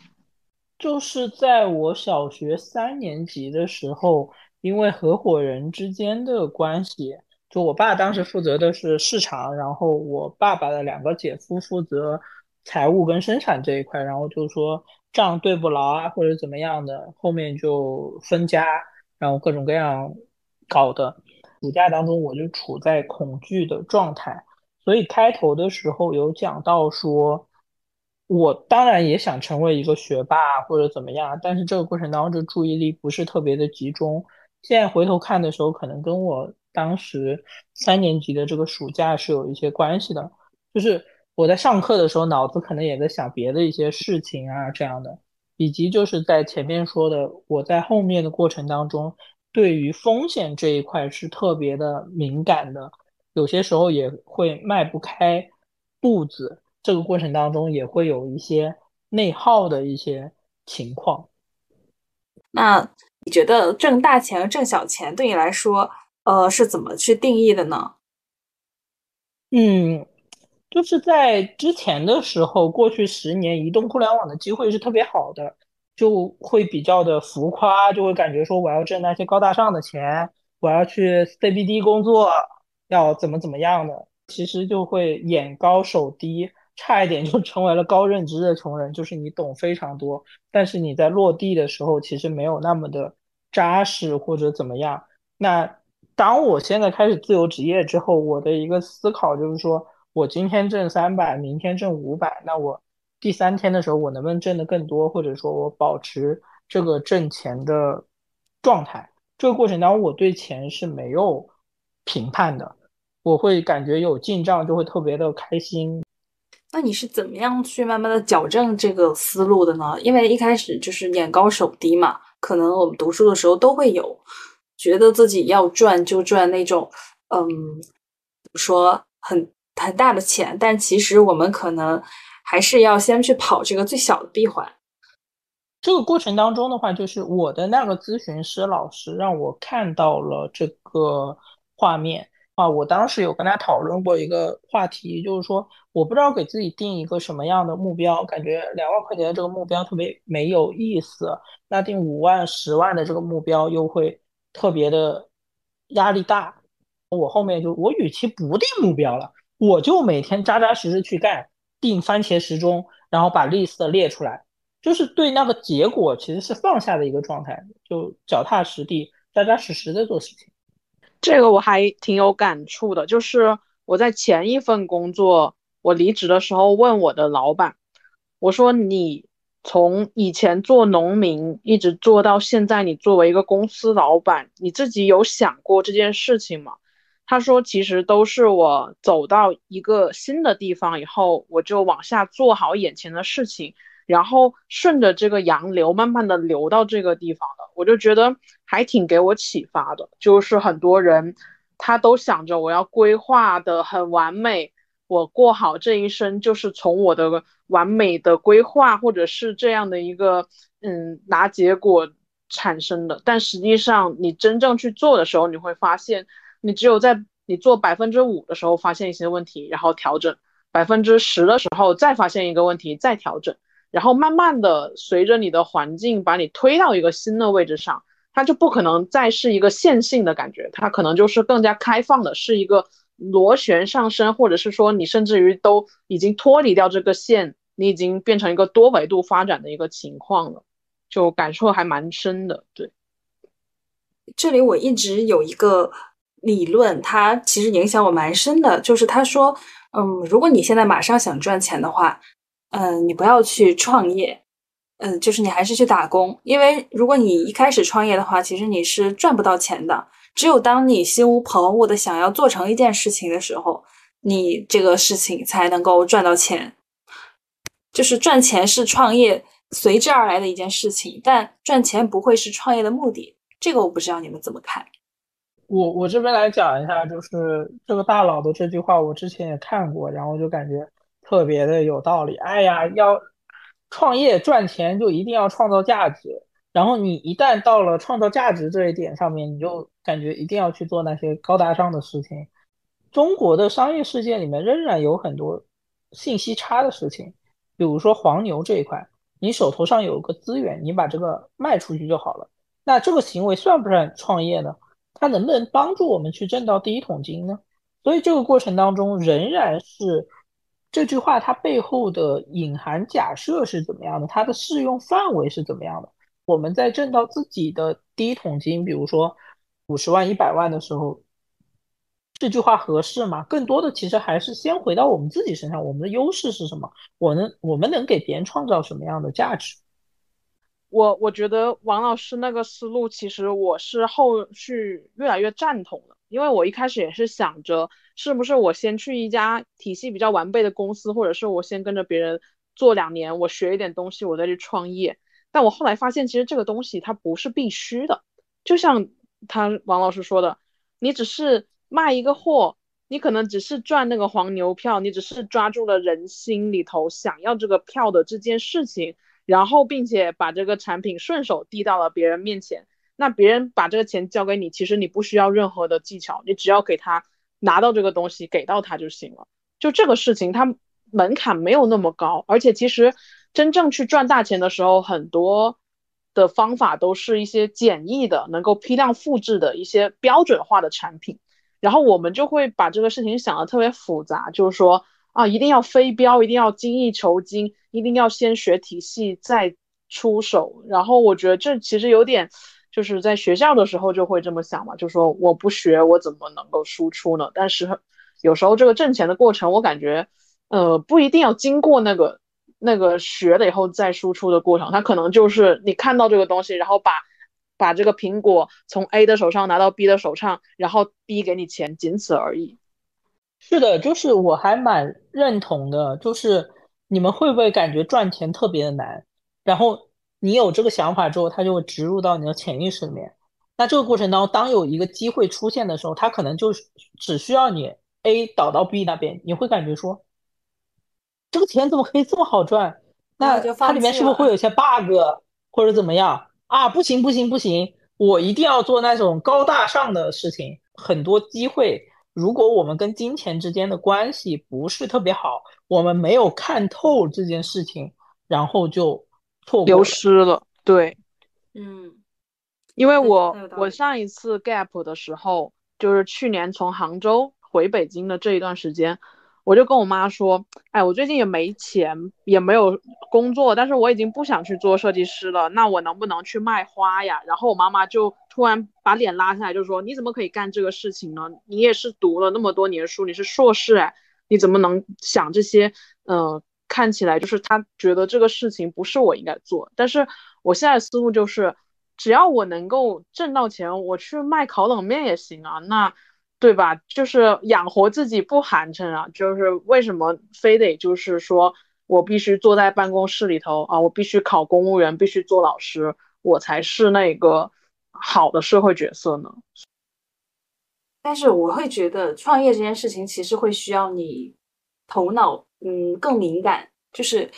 就是在我小学三年级的时候，因为合伙人之间的关系，就我爸当时负责的是市场，然后我爸爸的两个姐夫负责财务跟生产这一块，然后就说账对不牢啊，或者怎么样的，后面就分家，然后各种各样搞的。暑假当中我就处在恐惧的状态，所以开头的时候有讲到说，我当然也想成为一个学霸或者怎么样，但是这个过程当中就注意力不是特别的集中。现在回头看的时候，可能跟我当时三年级的这个暑假是有一些关系的，就是我在上课的时候脑子可能也在想别的一些事情啊这样的，以及就是在前面说的，我在后面的过程当中对于风险这一块是特别的敏感的，有些时候也会迈不开步子，这个过程当中也会有一些内耗的一些情况。那你觉得挣大钱挣小钱对你来说呃，是怎么去定义的呢？嗯，就是在之前的时候，过去十年移动互联网的机会是特别好的，就会比较的浮夸，就会感觉说我要挣那些高大上的钱，我要去 C B D 工作，要怎么怎么样的，其实就会眼高手低，差一点就成为了高认知的穷人，就是你懂非常多，但是你在落地的时候其实没有那么的扎实或者怎么样。那当我现在开始自由职业之后，我的一个思考就是说，我今天挣三百，明天挣五百，那我第三天的时候我能不能挣得更多，或者说我保持这个挣钱的状态。这个过程当中我对钱是没有评判的，我会感觉有进账就会特别的开心。那你是怎么样去慢慢的矫正这个思路的呢？因为一开始就是眼高手低嘛，可能我们读书的时候都会有觉得自己要赚就赚那种嗯，怎么说很很大的钱，但其实我们可能还是要先去跑这个最小的闭环。这个过程当中的话，就是我的那个咨询师老师让我看到了这个画面啊。我当时有跟他讨论过一个话题，就是说我不知道给自己定一个什么样的目标，感觉两万块钱的这个目标特别没有意思，那定五万、十万的这个目标又会特别的压力大。我后面就我与其不定目标了，我就每天扎扎实实去干，定番茄时钟，然后把 list 列出来，就是对那个结果其实是放下的一个状态，就脚踏实地扎扎实实的做事情。这个我还挺有感触的，就是我在前一份工作我离职的时候问我的老板，我说你从以前做农民一直做到现在，你作为一个公司老板，你自己有想过这件事情吗？他说其实都是我走到一个新的地方以后，我就往下做好眼前的事情，然后顺着这个洋流慢慢的流到这个地方的。我就觉得还挺给我启发的，就是很多人他都想着我要规划的很完美，我过好这一生就是从我的完美的规划或者是这样的一个嗯拿结果产生的。但实际上你真正去做的时候，你会发现你只有在你做 百分之五 的时候发现一些问题，然后调整 百分之十 的时候再发现一个问题，再调整，然后慢慢的随着你的环境把你推到一个新的位置上，它就不可能再是一个线性的感觉，它可能就是更加开放的，是一个螺旋上升，或者是说你甚至于都已经脱离掉这个线，你已经变成一个多维度发展的一个情况了，就感受还蛮深的。对，这里我一直有一个理论，它其实影响我蛮深的，就是他说嗯，如果你现在马上想赚钱的话，嗯、呃，你不要去创业，嗯、呃，就是你还是去打工，因为如果你一开始创业的话，其实你是赚不到钱的。只有当你心无旁骛的想要做成一件事情的时候，你这个事情才能够赚到钱。就是赚钱是创业随之而来的一件事情，但赚钱不会是创业的目的。这个我不知道你们怎么看。我我这边来讲一下，就是这个大佬的这句话我之前也看过，然后就感觉特别的有道理。哎呀，要创业赚钱就一定要创造价值，然后你一旦到了创造价值这一点上面，你就感觉一定要去做那些高大上的事情。中国的商业世界里面仍然有很多信息差的事情，比如说黄牛这一块，你手头上有个资源，你把这个卖出去就好了，那这个行为算不算创业呢？它能不能帮助我们去挣到第一桶金呢？所以这个过程当中仍然是这句话它背后的隐含假设是怎么样的，它的适用范围是怎么样的。我们在挣到自己的第一桶金，比如说五十万一百万的时候，这句话合适吗？更多的其实还是先回到我们自己身上，我们的优势是什么，我能我们能给别人创造什么样的价值。我我觉得王老师那个思路其实我是后续越来越赞同的，因为我一开始也是想着是不是我先去一家体系比较完备的公司，或者是我先跟着别人做两年，我学一点东西，我再去创业。但我后来发现其实这个东西它不是必须的，就像他王老师说的，你只是卖一个货，你可能只是赚那个黄牛票，你只是抓住了人心里头想要这个票的这件事情，然后并且把这个产品顺手递到了别人面前，那别人把这个钱交给你，其实你不需要任何的技巧，你只要给他拿到这个东西，给到他就行了。就这个事情它门槛没有那么高，而且其实真正去赚大钱的时候，很多的方法都是一些简易的能够批量复制的一些标准化的产品，然后我们就会把这个事情想得特别复杂，就是说啊，一定要非标，一定要精益求精，一定要先学体系再出手。然后我觉得这其实有点就是在学校的时候就会这么想嘛，就说我不学我怎么能够输出呢？但是有时候这个挣钱的过程我感觉呃，不一定要经过那个那个学了以后再输出的过程，它可能就是你看到这个东西，然后把把这个苹果从 A 的手上拿到 B 的手上，然后 B 给你钱，仅此而已。是的，就是我还蛮认同的，就是你们会不会感觉赚钱特别的难，然后你有这个想法之后它就会植入到你的潜意识里面，那这个过程当中当有一个机会出现的时候，它可能就只需要你 A 导到 B 那边，你会感觉说这个钱怎么可以这么好赚，那它里面是不是会有一些 bug 或者怎么样啊？不行不行不行，我一定要做那种高大上的事情。很多机会如果我们跟金钱之间的关系不是特别好，我们没有看透这件事情，然后就错过了，流失了。对，嗯，因为我我上一次 gap 的时候，就是去年从杭州回北京的这一段时间，我就跟我妈说，哎，我最近也没钱，也没有工作，但是我已经不想去做设计师了，那我能不能去卖花呀？然后我妈妈就突然把脸拉下来，就说，你怎么可以干这个事情呢？你也是读了那么多年的书，你是硕士，哎，你怎么能想这些？呃，看起来就是她觉得这个事情不是我应该做，但是我现在的思路就是，只要我能够挣到钱，我去卖烤冷面也行啊，那对吧，就是养活自己不寒碜啊，就是为什么非得就是说我必须坐在办公室里头啊，我必须考公务员，必须做老师，我才是那个好的社会角色呢？但是我会觉得创业这件事情其实会需要你头脑嗯更敏感，就是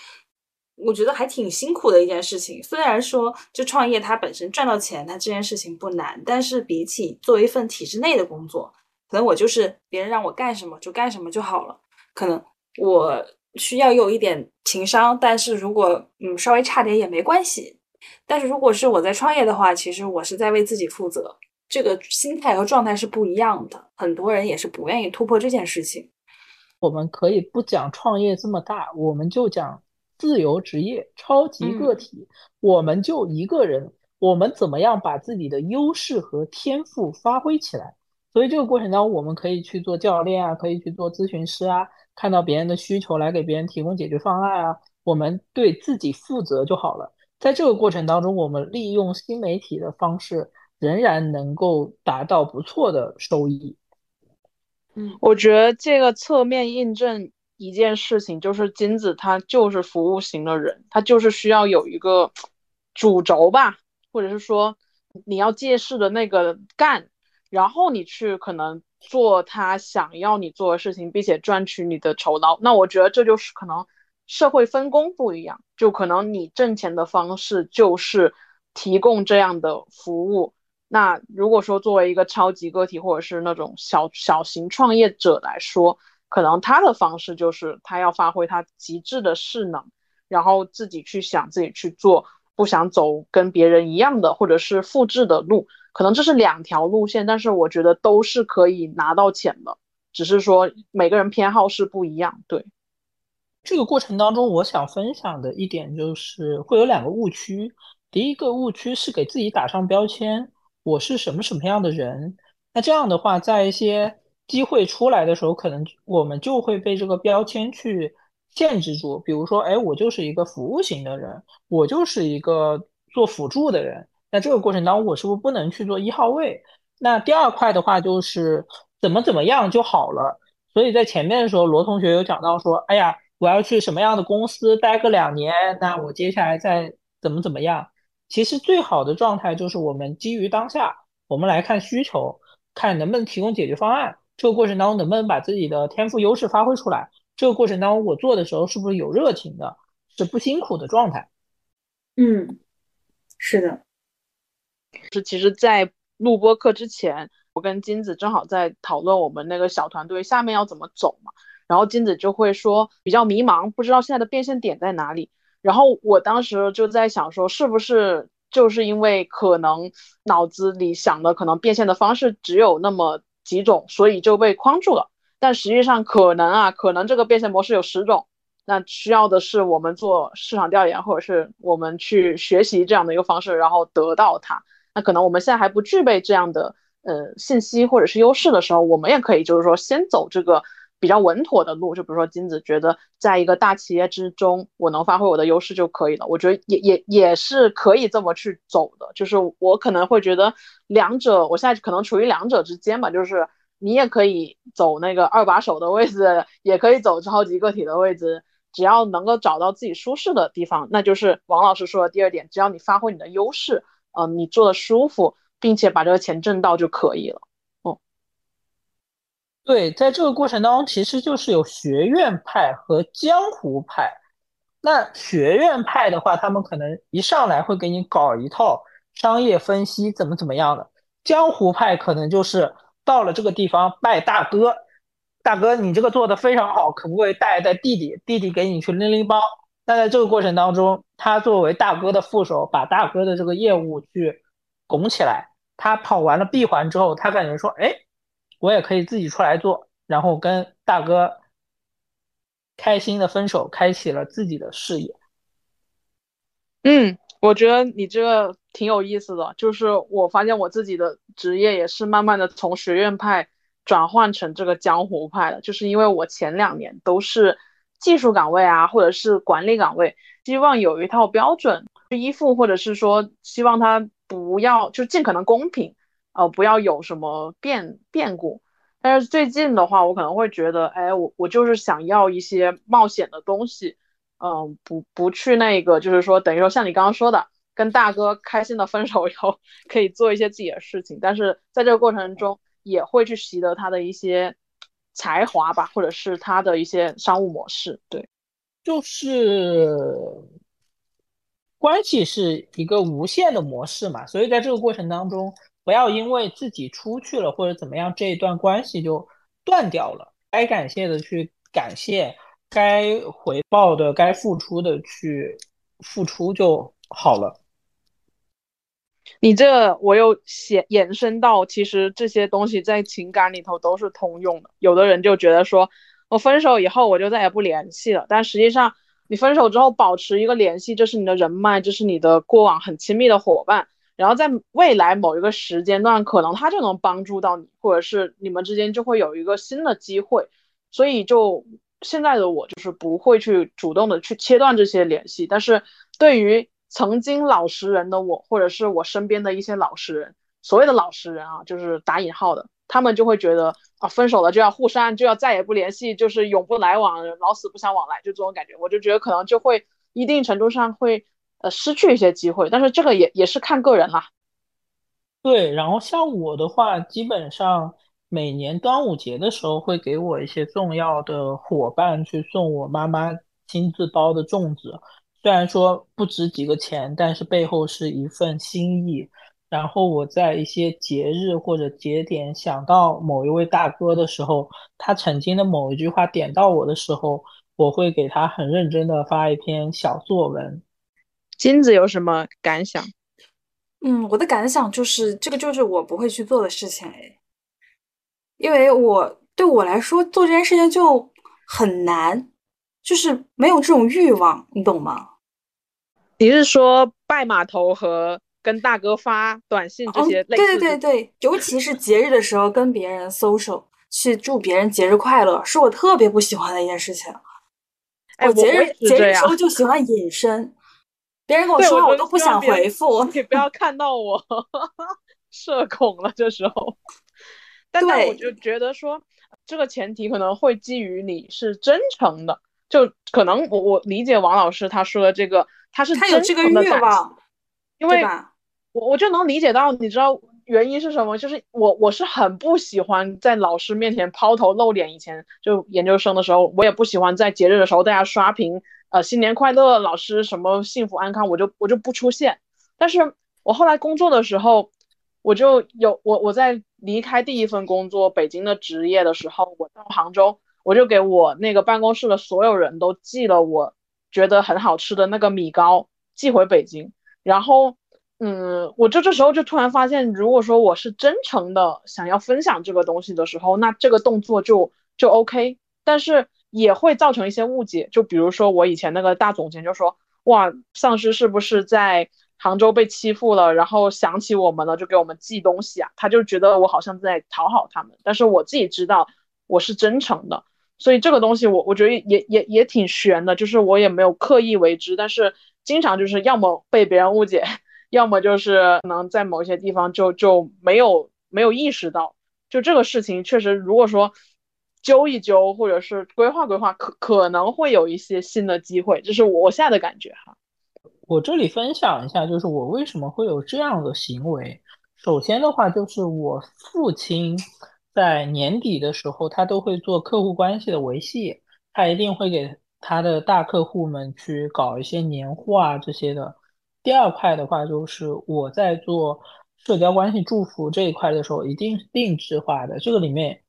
我觉得还挺辛苦的一件事情。虽然说就创业它本身赚到钱它这件事情不难，但是比起作为一份体制内的工作，可能我就是别人让我干什么就干什么就好了，可能我需要有一点情商，但是如果嗯稍微差点也没关系。但是如果是我在创业的话，其实我是在为自己负责，这个心态和状态是不一样的，很多人也是不愿意突破这件事情。我们可以不讲创业这么大，我们就讲自由职业超级个体、嗯、我们就一个人，我们怎么样把自己的优势和天赋发挥起来。所以这个过程当中我们可以去做教练啊，可以去做咨询师啊，看到别人的需求来给别人提供解决方案啊，我们对自己负责就好了。在这个过程当中我们利用新媒体的方式仍然能够达到不错的收益。嗯，我觉得这个侧面印证一件事情，就是金子他就是服务型的人，他就是需要有一个主轴吧，或者是说你要借势的那个干，然后你去可能做他想要你做的事情，并且赚取你的酬劳。那我觉得这就是可能社会分工不一样，就可能你挣钱的方式就是提供这样的服务。那如果说作为一个超级个体或者是那种小小型创业者来说，可能他的方式就是他要发挥他极致的势能，然后自己去想自己去做，不想走跟别人一样的或者是复制的路。可能这是两条路线，但是我觉得都是可以拿到钱的，只是说每个人偏好是不一样。对，这个过程当中我想分享的一点就是会有两个误区。第一个误区是给自己打上标签，我是什么什么样的人，那这样的话在一些机会出来的时候可能我们就会被这个标签去限制住。比如说，哎，我就是一个服务型的人，我就是一个做辅助的人，那这个过程当中我是不是不能去做一号位？那第二块的话就是怎么怎么样就好了。所以在前面的时候罗同学有讲到说，哎呀，我要去什么样的公司待个两年，那我接下来再怎么怎么样。其实最好的状态就是我们基于当下，我们来看需求，看能不能提供解决方案，这个过程当中能不能把自己的天赋优势发挥出来，这个过程当中我做的时候是不是有热情的，是不辛苦的状态。嗯，是的。其实在录播课之前，我跟金子正好在讨论我们那个小团队下面要怎么走嘛，然后金子就会说比较迷茫，不知道现在的变现点在哪里。然后我当时就在想说，是不是就是因为可能脑子里想的可能变现的方式只有那么几种，所以就被框住了。但实际上可能啊可能这个变现模式有十种，那需要的是我们做市场调研，或者是我们去学习这样的一个方式，然后得到它。那可能我们现在还不具备这样的呃信息或者是优势的时候，我们也可以就是说先走这个比较稳妥的路。就比如说金子觉得在一个大企业之中我能发挥我的优势就可以了，我觉得也也也是可以这么去走的。就是我可能会觉得两者，我现在可能处于两者之间吧，就是你也可以走那个二把手的位置，也可以走超级个体的位置，只要能够找到自己舒适的地方。那就是王老师说的第二点，只要你发挥你的优势，呃，你做的舒服，并且把这个钱挣到就可以了。对，在这个过程当中其实就是有学院派和江湖派。那学院派的话，他们可能一上来会给你搞一套商业分析怎么怎么样的，江湖派可能就是到了这个地方拜大哥，大哥你这个做的非常好，可不可以带一带弟弟，弟弟给你去拎拎包。那在这个过程当中他作为大哥的副手，把大哥的这个业务去拱起来，他跑完了闭环之后他感觉说，哎，我也可以自己出来做，然后跟大哥开心的分手，开启了自己的事业。嗯，我觉得你这个挺有意思的，就是我发现我自己的职业也是慢慢的从学院派转换成这个江湖派的，就是因为我前两年都是技术岗位啊，或者是管理岗位，希望有一套标准依附，或者是说希望它不要就尽可能公平，呃，不要有什么变变故。但是最近的话，我可能会觉得，哎，我我就是想要一些冒险的东西，嗯、呃，不不去那个，就是说，等于说像你刚刚说的，跟大哥开心的分手以后，可以做一些自己的事情，但是在这个过程中也会去习得他的一些才华吧，或者是他的一些商务模式。对，就是关系是一个无限的模式嘛，所以在这个过程当中，不要因为自己出去了或者怎么样，这一段关系就断掉了。该感谢的去感谢，该回报的、该付出的去付出就好了。你这我又延伸到，其实这些东西在情感里头都是通用的。有的人就觉得说，我分手以后我就再也不联系了，但实际上你分手之后保持一个联系，这是你的人脉，这是你的过往很亲密的伙伴。然后在未来某一个时间段，可能他就能帮助到你，或者是你们之间就会有一个新的机会。所以就现在的我就是不会去主动的去切断这些联系，但是对于曾经老实人的我，或者是我身边的一些老实人，所谓的老实人啊，就是打引号的，他们就会觉得啊，分手了就要互删，就要再也不联系，就是永不来往，老死不相往来，就这种感觉。我就觉得可能就会一定程度上会呃，失去一些机会，但是这个也也是看个人啦。对，然后像我的话，基本上每年端午节的时候会给我一些重要的伙伴去送我妈妈亲自包的粽子，虽然说不值几个钱，但是背后是一份心意。然后我在一些节日或者节点想到某一位大哥的时候，他曾经的某一句话点到我的时候，我会给他很认真的发一篇小作文。金子有什么感想？嗯，我的感想就是这个就是我不会去做的事情，因为我对我来说做这件事情就很难，就是没有这种欲望，你懂吗？你是说拜码头和跟大哥发短信这些类似的、哦、对对对对，尤其是节日的时候跟别人 social 去祝别人节日快乐，是我特别不喜欢的一件事情。哎，我节日我节日的时候就喜欢隐身，别人跟我说话我都不想回复，你不要看到我社恐了这时候。但我就觉得说这个前提可能会基于你是真诚的，就可能我我理解王老师他说的这个他是真诚的感情，因为我我就能理解到，你知道原因是什么，就是我我是很不喜欢在老师面前抛头露脸，以前就研究生的时候我也不喜欢在节日的时候大家刷屏呃，新年快乐老师什么幸福安康，我就我就不出现。但是我后来工作的时候，我就有我我在离开第一份工作北京的职业的时候，我到杭州，我就给我那个办公室的所有人都寄了我觉得很好吃的那个米糕寄回北京。然后嗯，我就这时候就突然发现，如果说我是真诚的想要分享这个东西的时候，那这个动作就就 OK， 但是也会造成一些误解。就比如说我以前那个大总监就说，哇，上司是不是在杭州被欺负了，然后想起我们了就给我们寄东西啊，他就觉得我好像在讨好他们，但是我自己知道我是真诚的。所以这个东西我我觉得也也也挺悬的，就是我也没有刻意为之，但是经常就是要么被别人误解，要么就是可能在某一些地方就就没有没有意识到。就这个事情确实如果说揪一揪或者是规划规划，可可能会有一些新的机会，这是我现在的感觉哈。我这里分享一下，就是我为什么会有这样的行为。首先的话，就是我父亲在年底的时候他都会做客户关系的维系，他一定会给他的大客户们去搞一些年货啊这些的。第二块的话，就是我在做社交关系祝福这一块的时候一定是定制化的，这个里面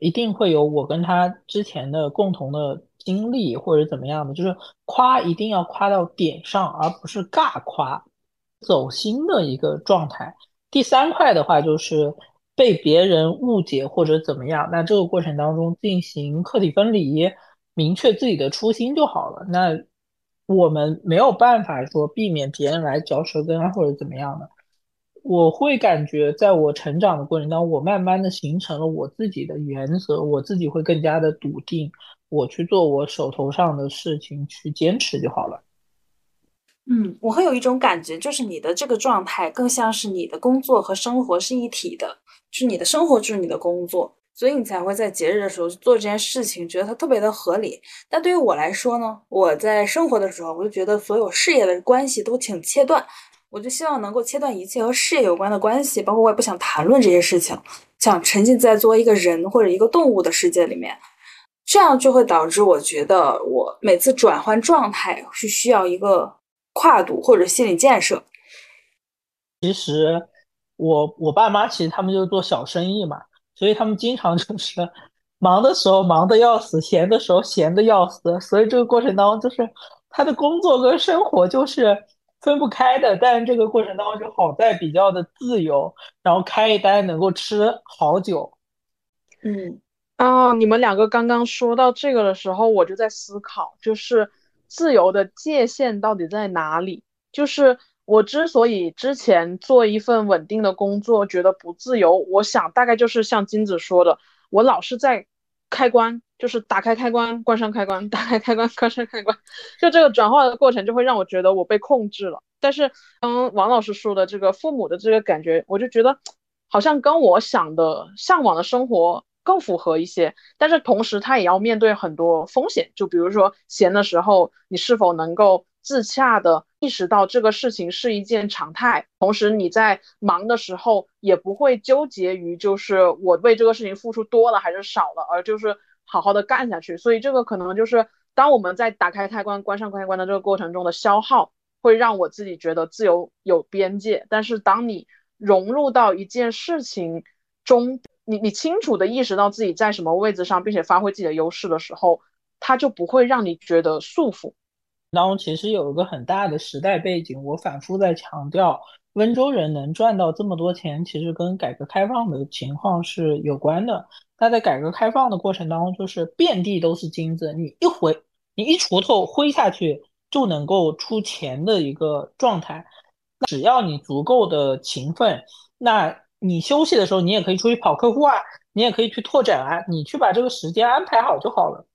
一定会有我跟他之前的共同的经历或者怎么样的，就是夸一定要夸到点上，而不是尬夸，走心的一个状态。第三块的话，就是被别人误解或者怎么样，那这个过程当中进行课题分离，明确自己的初心就好了。那我们没有办法说避免别人来嚼舌根啊或者怎么样的。我会感觉在我成长的过程当中，我慢慢的形成了我自己的原则，我自己会更加的笃定，我去做我手头上的事情，去坚持就好了。嗯，我会有一种感觉，就是你的这个状态更像是你的工作和生活是一体的，就是你的生活就是你的工作，所以你才会在节日的时候做这件事情，觉得它特别的合理。但对于我来说呢，我在生活的时候，我就觉得所有事业的关系都请切断，我就希望能够切断一切和事业有关的关系，包括我也不想谈论这些事情，想沉浸在做一个人或者一个动物的世界里面。这样就会导致我觉得我每次转换状态是需要一个跨度或者心理建设。其实我我爸妈其实他们就做小生意嘛，所以他们经常就是忙的时候忙得要死，闲的时候闲得要死，所以这个过程当中就是他的工作跟生活就是分不开的。但是这个过程当中就好在比较的自由，然后开一单能够吃好久。嗯，哦，你们两个刚刚说到这个的时候，我就在思考，就是自由的界限到底在哪里？就是我之所以之前做一份稳定的工作觉得不自由，我想大概就是像金子说的，我老是在开关，就是打开开关关上开关，打开开关关上开关，就这个转化的过程就会让我觉得我被控制了。但是刚王老师说的这个父母的这个感觉，我就觉得好像跟我想的向往的生活更符合一些，但是同时他也要面对很多风险，就比如说闲的时候你是否能够自洽的意识到这个事情是一件常态，同时你在忙的时候也不会纠结于就是我为这个事情付出多了还是少了，而就是好好的干下去。所以这个可能就是当我们在打开开关关上开关的这个过程中的消耗，会让我自己觉得自由有边界。但是当你融入到一件事情中，你你清楚的意识到自己在什么位置上，并且发挥自己的优势的时候，它就不会让你觉得束缚。当中其实有一个很大的时代背景，我反复在强调，温州人能赚到这么多钱，其实跟改革开放的情况是有关的。那在改革开放的过程当中，就是遍地都是金子，你一挥，你一锄头挥下去就能够出钱的一个状态。只要你足够的勤奋，那你休息的时候你也可以出去跑客户啊，你也可以去拓展啊，你去把这个时间安排好就好了。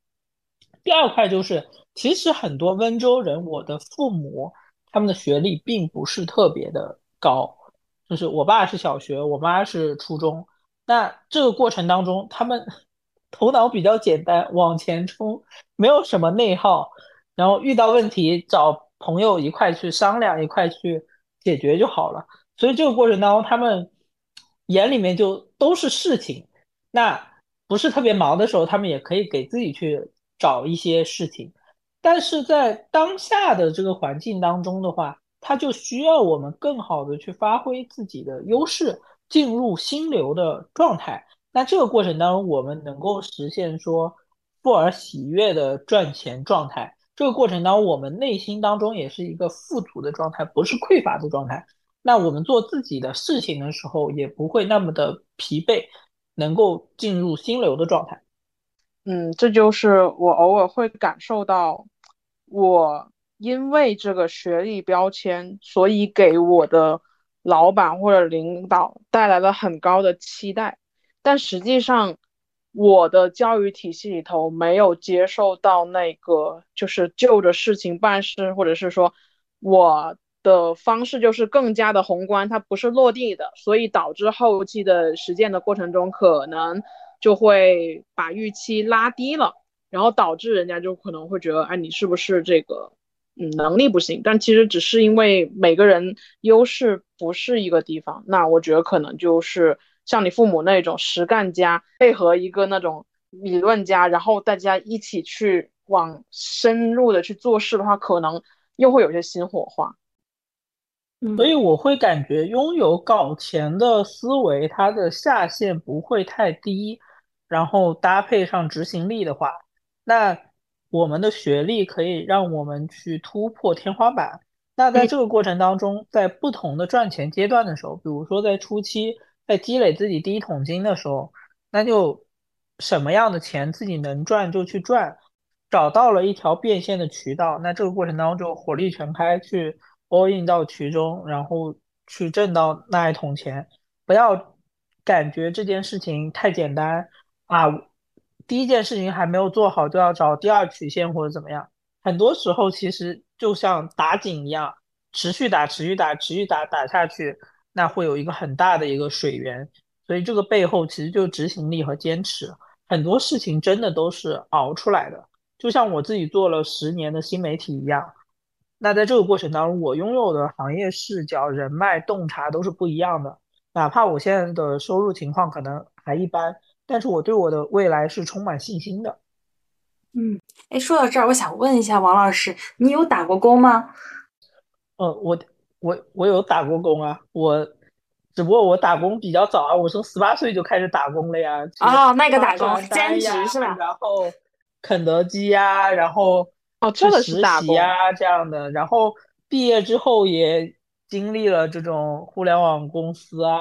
第二块就是其实很多温州人，我的父母他们的学历并不是特别的高，就是我爸是小学，我妈是初中，那这个过程当中他们头脑比较简单，往前冲，没有什么内耗，然后遇到问题找朋友一块去商量，一块去解决就好了。所以这个过程当中他们眼里面就都是事情，那不是特别忙的时候他们也可以给自己去找一些事情。但是在当下的这个环境当中的话，它就需要我们更好的去发挥自己的优势，进入心流的状态。那这个过程当中我们能够实现说富而喜悦的赚钱状态，这个过程当中我们内心当中也是一个富足的状态，不是匮乏的状态。那我们做自己的事情的时候也不会那么的疲惫，能够进入心流的状态。嗯，这就是我偶尔会感受到，我因为这个学历标签，所以给我的老板或者领导带来了很高的期待，但实际上我的教育体系里头没有接受到那个就是就着事情办事，或者是说我的方式就是更加的宏观，它不是落地的，所以导致后期的实践的过程中可能就会把预期拉低了，然后导致人家就可能会觉得哎，你是不是这个嗯能力不行，但其实只是因为每个人优势不是一个地方。那我觉得可能就是像你父母那种实干家配合一个那种理论家，然后大家一起去往深入的去做事的话，可能又会有些新火花。所以我会感觉拥有搞钱的思维，它的下限不会太低，然后搭配上执行力的话，那我们的学历可以让我们去突破天花板。那在这个过程当中，在不同的赚钱阶段的时候，比如说在初期在积累自己第一桶金的时候，那就什么样的钱自己能赚就去赚，找到了一条变现的渠道，那这个过程当中就火力全开去 all in 到其中，然后去挣到那一桶钱。不要感觉这件事情太简单啊，第一件事情还没有做好就要找第二曲线或者怎么样，很多时候其实就像打井一样，持续打持续打持续打打下去，那会有一个很大的一个水源。所以这个背后其实就执行力和坚持，很多事情真的都是熬出来的。就像我自己做了十年的新媒体一样，那在这个过程当中我拥有的行业视角、人脉、洞察都是不一样的，哪怕我现在的收入情况可能还一般，但是我对我的未来是充满信心的。嗯，哎，说到这儿，我想问一下王老师，你有打过工吗？呃，我我我有打过工啊，我只不过我打工比较早啊，我从十八岁就开始打工了呀。哦，那个打工兼职是吧？然后肯德基呀、啊，然后哦，这个是打工呀、啊、这样的。然后毕业之后也经历了这种互联网公司啊，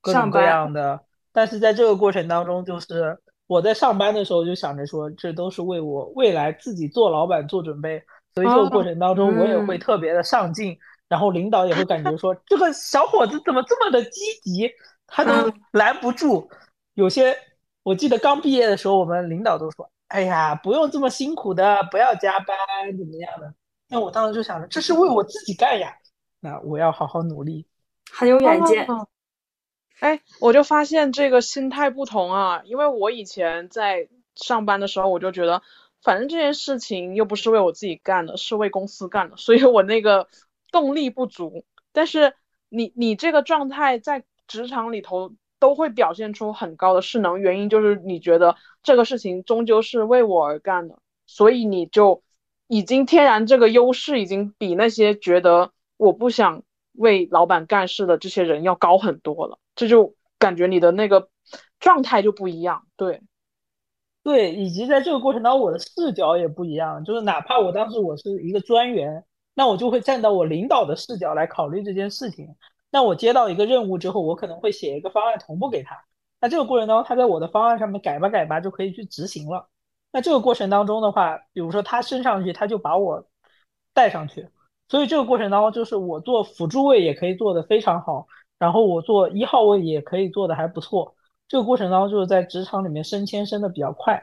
各种各样的。但是在这个过程当中，就是我在上班的时候就想着说，这都是为我未来自己做老板做准备，所以这个过程当中我也会特别的上进，哦嗯、然后领导也会感觉说这个小伙子怎么这么的积极，他都拦不住。嗯、有些我记得刚毕业的时候，我们领导都说：“哎呀，不用这么辛苦的，不要加班，怎么样的？”但我当时就想着，这是为我自己干呀，那我要好好努力，很有远见。哦哎，我就发现这个心态不同啊，因为我以前在上班的时候，我就觉得，反正这件事情又不是为我自己干的，是为公司干的，所以我那个动力不足。但是你你这个状态在职场里头都会表现出很高的势能，原因就是你觉得这个事情终究是为我而干的，所以你就已经天然这个优势已经比那些觉得我不想为老板干事的这些人要高很多了。这就感觉你的那个状态就不一样。对对，以及在这个过程当中我的视角也不一样，就是哪怕我当时我是一个专员，那我就会站到我领导的视角来考虑这件事情。那我接到一个任务之后，我可能会写一个方案同步给他，那这个过程当中他在我的方案上面改吧改吧就可以去执行了。那这个过程当中的话，比如说他升上去他就把我带上去，所以这个过程当中就是我做辅助位也可以做得非常好，然后我做一号位也可以做的还不错，这个过程当中就是在职场里面升迁升的比较快。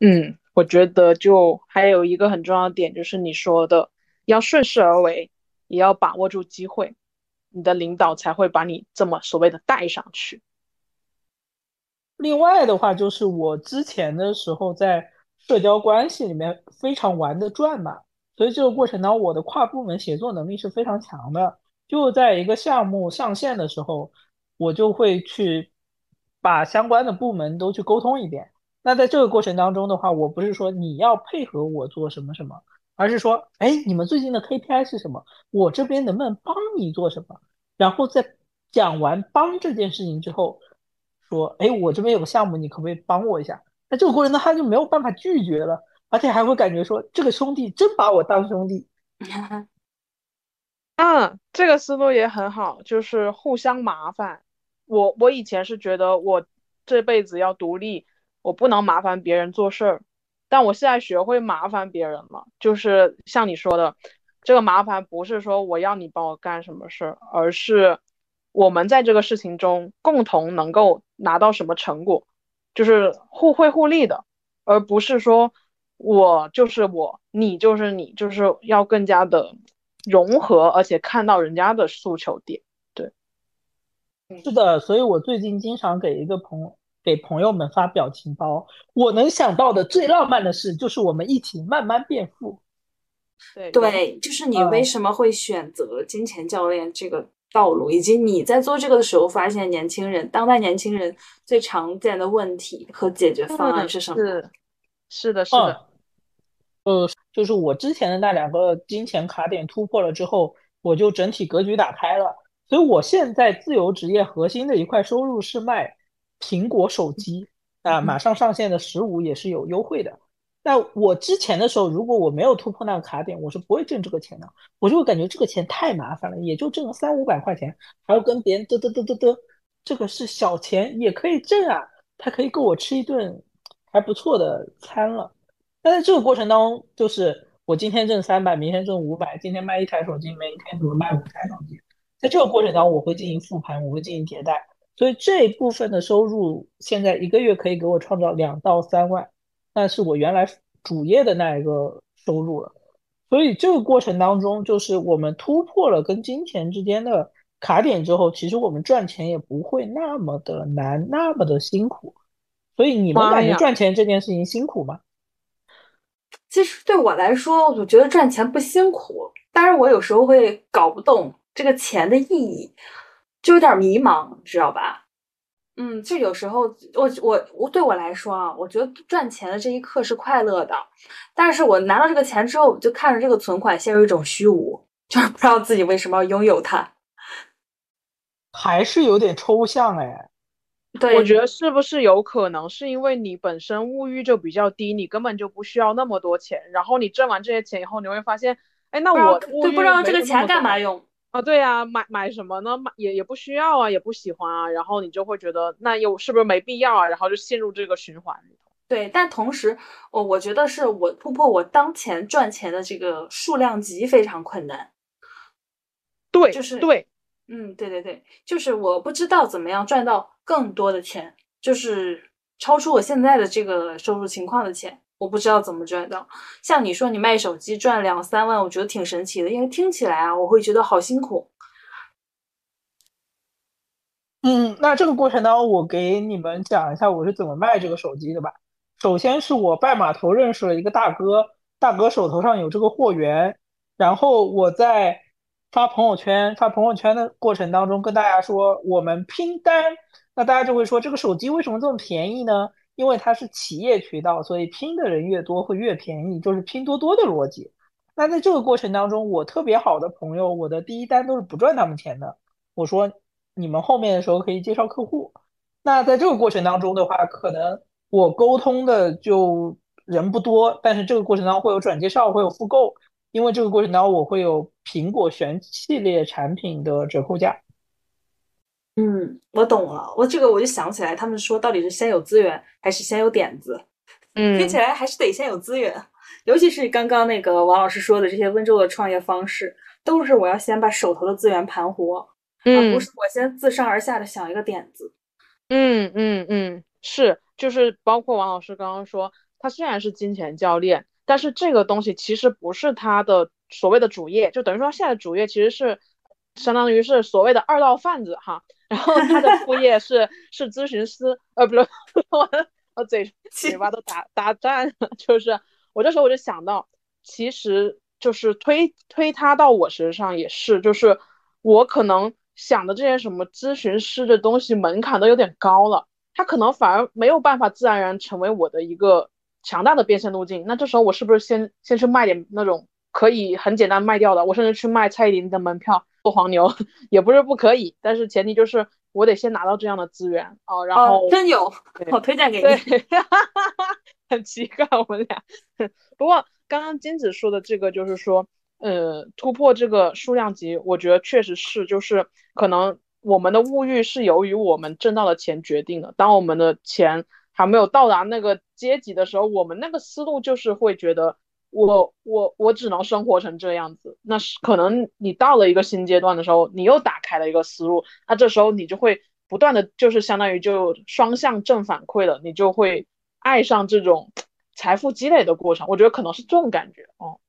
嗯，我觉得就还有一个很重要的点，就是你说的要顺势而为，也要把握住机会，你的领导才会把你这么所谓的带上去。另外的话就是我之前的时候在社交关系里面非常玩得转嘛，所以这个过程当中我的跨部门协作能力是非常强的。就在一个项目上线的时候，我就会去把相关的部门都去沟通一遍。那在这个过程当中的话，我不是说你要配合我做什么什么，而是说哎，你们最近的 K P I 是什么，我这边能不能帮你做什么。然后在讲完帮这件事情之后说，哎，我这边有个项目你可不可以帮我一下。那这个过程当中他就没有办法拒绝了，而且还会感觉说这个兄弟真把我当兄弟。嗯，这个思路也很好，就是互相麻烦。我我以前是觉得我这辈子要独立，我不能麻烦别人做事儿，但我现在学会麻烦别人了。就是像你说的，这个麻烦不是说我要你帮我干什么事儿，而是我们在这个事情中共同能够拿到什么成果，就是互惠互利的，而不是说我就是我，你就是你，就是要更加的融合，而且看到人家的诉求点。对，是的。所以我最近经常给一个朋友给朋友们发表情包，我能想到的最浪漫的事就是我们一起慢慢变富。 对, 对就是你为什么会选择金钱教练这个道路，以及你在做这个的时候发现年轻人当代年轻人最常见的问题和解决方案是什么。是是的是的、嗯呃，就是我之前的那两个金钱卡点突破了之后，我就整体格局打开了。所以我现在自由职业核心的一块收入是卖苹果手机啊，马上上线的十五也是有优惠的。那我之前的时候，如果我没有突破那个卡点，我是不会挣这个钱的，我就会感觉这个钱太麻烦了，也就挣了三五百块钱，还要跟别人嘚嘚嘚嘚嘚，这个是小钱也可以挣啊，它可以够我吃一顿还不错的餐了。但在这个过程当中，就是我今天挣三百，明天挣五百，今天卖一台手机，明天怎么卖五台手机？在这个过程当中，我会进行复盘，我会进行迭代，所以这一部分的收入，现在一个月可以给我创造两到三万。那是我原来主业的那一个收入了，所以这个过程当中，就是我们突破了跟金钱之间的卡点之后，其实我们赚钱也不会那么的难，那么的辛苦。所以你们感觉赚钱这件事情辛苦吗？其实对我来说，我觉得赚钱不辛苦，但是我有时候会搞不懂这个钱的意义，就有点迷茫，知道吧？嗯，就有时候我我我对我来说啊，我觉得赚钱的这一刻是快乐的，但是我拿到这个钱之后，我就看着这个存款陷入一种虚无，就是不知道自己为什么要拥有它，还是有点抽象哎。对，我觉得是不是有可能是因为你本身物欲就比较低，你根本就不需要那么多钱，然后你挣完这些钱以后，你会发现，哎，那我对不知道这个钱干嘛用。啊，对啊，买买什么呢？买也也不需要啊，也不喜欢啊，然后你就会觉得那又是不是没必要啊，然后就陷入这个循环里头。对，但同时，我我觉得是我突破我当前赚钱的这个数量级非常困难。对，就是对，嗯，对对对，就是我不知道怎么样赚到更多的钱，就是超出我现在的这个收入情况的钱。我不知道怎么赚到，像你说你卖手机赚两三万，我觉得挺神奇的，因为听起来啊，我会觉得好辛苦。嗯，那这个过程当中，我给你们讲一下我是怎么卖这个手机的吧。首先是我拜码头认识了一个大哥，大哥手头上有这个货源，然后我在发朋友圈，发朋友圈的过程当中跟大家说我们拼单，那大家就会说这个手机为什么这么便宜呢？因为它是企业渠道，所以拼的人越多会越便宜，就是拼多多的逻辑。那在这个过程当中，我特别好的朋友，我的第一单都是不赚他们钱的，我说你们后面的时候可以介绍客户。那在这个过程当中的话，可能我沟通的就人不多，但是这个过程当中会有转介绍，会有复购，因为这个过程当中我会有苹果选系列产品的折扣价。嗯，我懂了，我这个我就想起来，他们说到底是先有资源还是先有点子？嗯，听起来还是得先有资源，尤其是刚刚那个王老师说的这些温州的创业方式，都是我要先把手头的资源盘活，嗯，而不是我先自上而下的想一个点子。嗯嗯嗯，是，就是包括王老师刚刚说，他虽然是金钱教练，但是这个东西其实不是他的所谓的主业，就等于说他现在的主业其实是相当于是所谓的二道贩子哈。然后他的副业是是咨询师，呃，不是，我我嘴嘴巴都打打颤了。就是我这时候我就想到，其实就是推推他到我身上也是，就是我可能想的这些什么咨询师的东西门槛都有点高了，他可能反而没有办法自然而然成为我的一个强大的变现路径。那这时候我是不是先先去卖点那种可以很简单卖掉的？我甚至去卖蔡依林的门票。做黄牛也不是不可以，但是前提就是我得先拿到这样的资源哦。然后、哦、真有，我推荐给你。很奇怪我们俩。不过刚刚金子说的这个就是说，呃，突破这个数量级，我觉得确实是，就是可能我们的物欲是由于我们挣到的钱决定的。当我们的钱还没有到达那个阶级的时候，我们那个思路就是会觉得。我我我只能生活成这样子，那是可能你到了一个新阶段的时候，你又打开了一个思路，那这时候你就会不断的就是相当于就双向正反馈了，你就会爱上这种财富积累的过程。我觉得可能是这种感觉哦。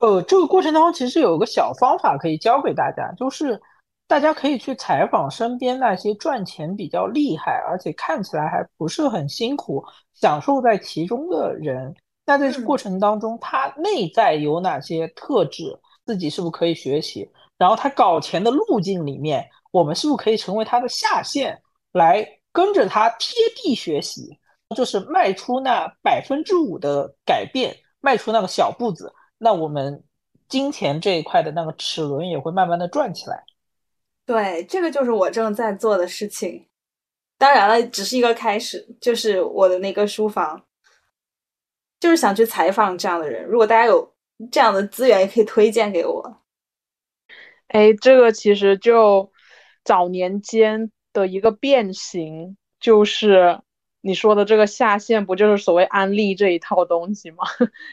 呃，这个过程当中其实有一个小方法可以教给大家，就是大家可以去采访身边那些赚钱比较厉害，而且看起来还不是很辛苦，享受在其中的人。那在这过程当中，他内在有哪些特质，自己是不是可以学习？然后他搞钱的路径里面，我们是不是可以成为他的下线，来跟着他贴地学习？就是迈出那百分之五的改变，迈出那个小步子，那我们金钱这一块的那个齿轮也会慢慢的转起来。对，这个就是我正在做的事情。当然了，只是一个开始，就是我的那个书房。就是想去采访这样的人，如果大家有这样的资源也可以推荐给我。哎，这个其实就早年间的一个变形，就是你说的这个下线不就是所谓安利这一套东西吗？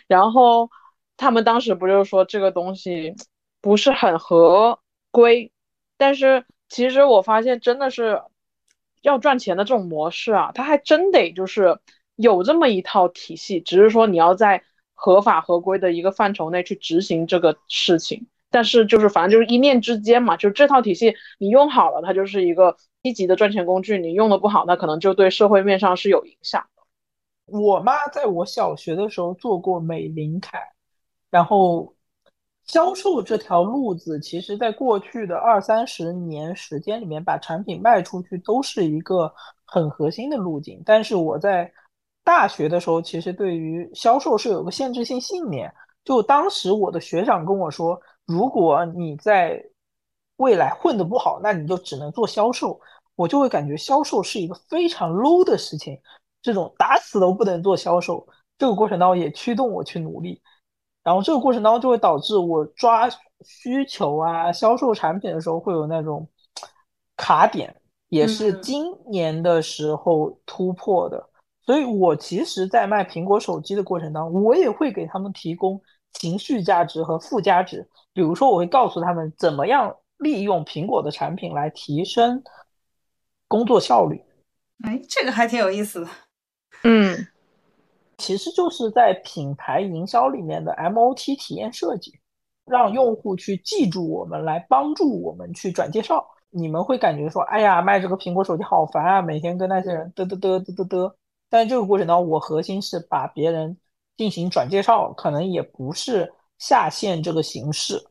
然后他们当时不就是说这个东西不是很合规，但是其实我发现真的是要赚钱的这种模式啊，它还真得就是有这么一套体系，只是说你要在合法合规的一个范畴内去执行这个事情。但是就是反正就是一念之间嘛，就是这套体系你用好了它就是一个一级的赚钱工具，你用的不好那可能就对社会面上是有影响的。我妈在我小学的时候做过美林凯，然后销售这条路子其实在过去的二三十年时间里面把产品卖出去都是一个很核心的路径。但是我在大学的时候其实对于销售是有个限制性信念，就当时我的学长跟我说，如果你在未来混得不好，那你就只能做销售。我就会感觉销售是一个非常 low 的事情，这种打死都不能做销售。这个过程当中也驱动我去努力，然后这个过程当中就会导致我抓需求啊销售产品的时候会有那种卡点，也是今年的时候突破的。嗯，所以我其实在卖苹果手机的过程当中，我也会给他们提供情绪价值和附加值。比如说我会告诉他们怎么样利用苹果的产品来提升工作效率。哎，这个还挺有意思的。嗯，其实就是在品牌营销里面的 M O T 体验设计，让用户去记住我们，来帮助我们去转介绍。你们会感觉说，哎呀，卖这个苹果手机好烦啊，每天跟那些人嘚嘚嘚嘚嘚嘚。但是这个过程当中，我核心是把别人进行转介绍，可能也不是下线这个形式。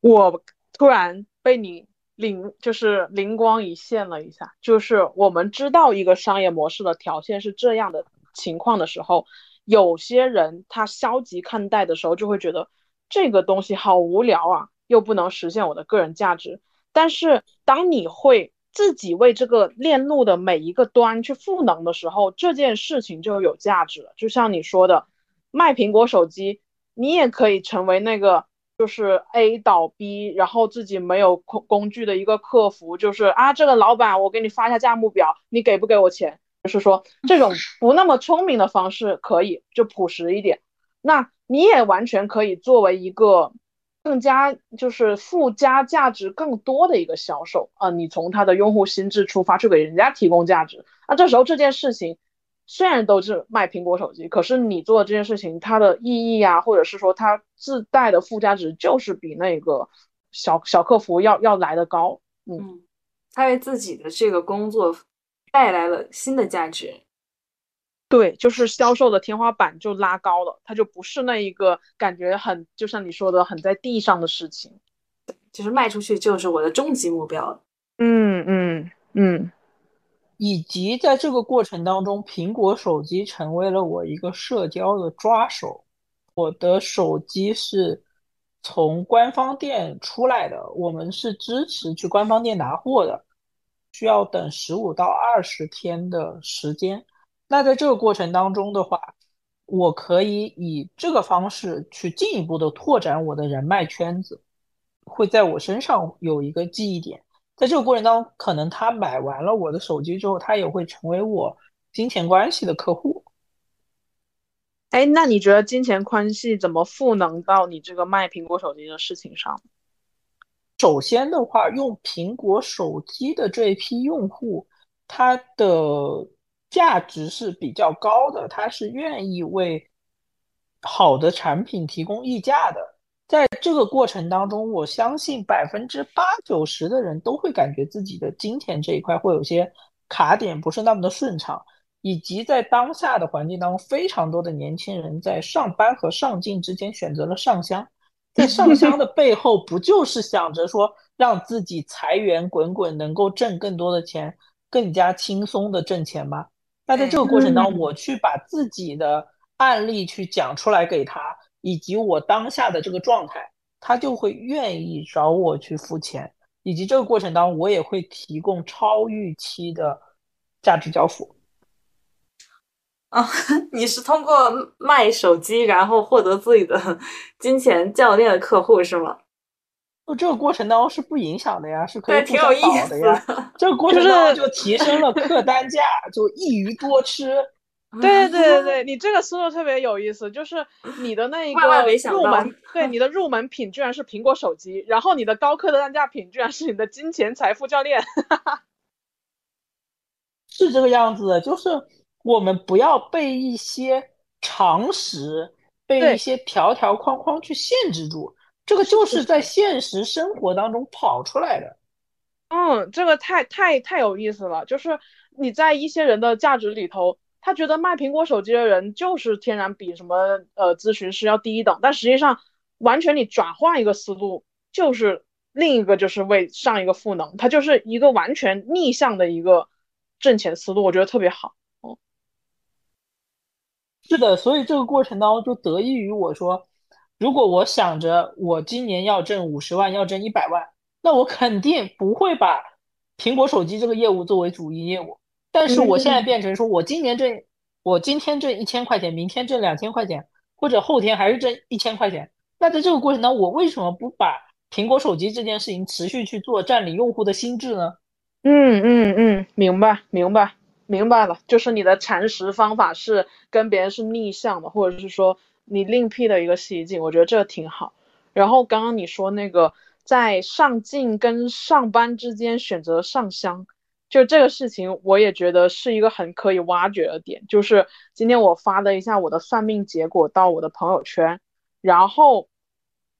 我突然被你灵就是灵光一现了一下，就是我们知道一个商业模式的条件是这样的情况的时候，有些人他消极看待的时候就会觉得这个东西好无聊啊，又不能实现我的个人价值。但是当你会自己为这个链路的每一个端去赋能的时候，这件事情就有价值了。就像你说的卖苹果手机，你也可以成为那个就是 A 倒 B 然后自己没有工具的一个客服，就是啊，这个老板我给你发一下价目表，你给不给我钱。就是说这种不那么聪明的方式可以就朴实一点，那你也完全可以作为一个更加就是附加价值更多的一个销售啊、呃，你从他的用户心智出发去给人家提供价值。那、啊、这时候这件事情虽然都是卖苹果手机，可是你做的这件事情它的意义啊，或者是说它自带的附加值就是比那个小小客服要要来得高。嗯，嗯，他为自己的这个工作带来了新的价值。对，就是销售的天花板就拉高了，它就不是那一个感觉很就像你说的很在地上的事情，就是卖出去就是我的终极目标。嗯嗯嗯，以及在这个过程当中，苹果手机成为了我一个社交的抓手。我的手机是从官方店出来的，我们是支持去官方店拿货的，需要等十五到二十天的时间。那在这个过程当中的话，我可以以这个方式去进一步的拓展我的人脉圈子，会在我身上有一个记忆点。在这个过程当中，可能他买完了我的手机之后，他也会成为我金钱关系的客户。哎，那你觉得金钱关系怎么赋能到你这个卖苹果手机的事情上？首先的话，用苹果手机的这一批用户，他的价值是比较高的，他是愿意为好的产品提供溢价的。在这个过程当中，我相信百分之八九十的人都会感觉自己的金钱这一块会有些卡点，不是那么的顺畅。以及在当下的环境当中，非常多的年轻人在上班和上进之间选择了上香，在上香的背后不就是想着说让自己财源滚滚，能够挣更多的钱，更加轻松的挣钱吗？那在这个过程当中，我去把自己的案例去讲出来给他，以及我当下的这个状态，他就会愿意找我去付钱。以及这个过程当中，我也会提供超预期的价值交付。啊，你是通过卖手机，然后获得自己的金钱教练的客户是吗？就这个过程当中是不影响的呀，是可以互相搞的呀。的这个过程当中就提升了客单价，就一鱼多吃。对对对对，你这个思路特别有意思，就是你的那一个入门，对你的入门品居然是苹果手机，然后你的高客单价品居然是你的金钱财富教练，是这个样子的。就是我们不要被一些常识、被一些条条框框去限制住，这个就是在现实生活当中跑出来的。嗯，这个太太太有意思了，就是你在一些人的价值里头。他觉得卖苹果手机的人就是天然比什么呃咨询师要低一等，但实际上完全你转换一个思路，就是另一个就是为上一个赋能，它就是一个完全逆向的一个挣钱思路，我觉得特别好。嗯，是的，所以这个过程当中就得益于我说，如果我想着我今年要挣五十万，要挣一百万，那我肯定不会把苹果手机这个业务作为主营业务。但是我现在变成说，我今年挣，我今天挣一千块钱，明天挣两千块钱，或者后天还是挣一千块钱。那在这个过程当中，我为什么不把苹果手机这件事情持续去做，占领用户的心智呢？嗯嗯嗯，明白明白明白了，就是你的蚕食方法是跟别人是逆向的，或者是说你另辟的一个习性，我觉得这挺好。然后刚刚你说那个在上进跟上班之间选择上香。就这个事情我也觉得是一个很可以挖掘的点，就是今天我发了一下我的算命结果到我的朋友圈，然后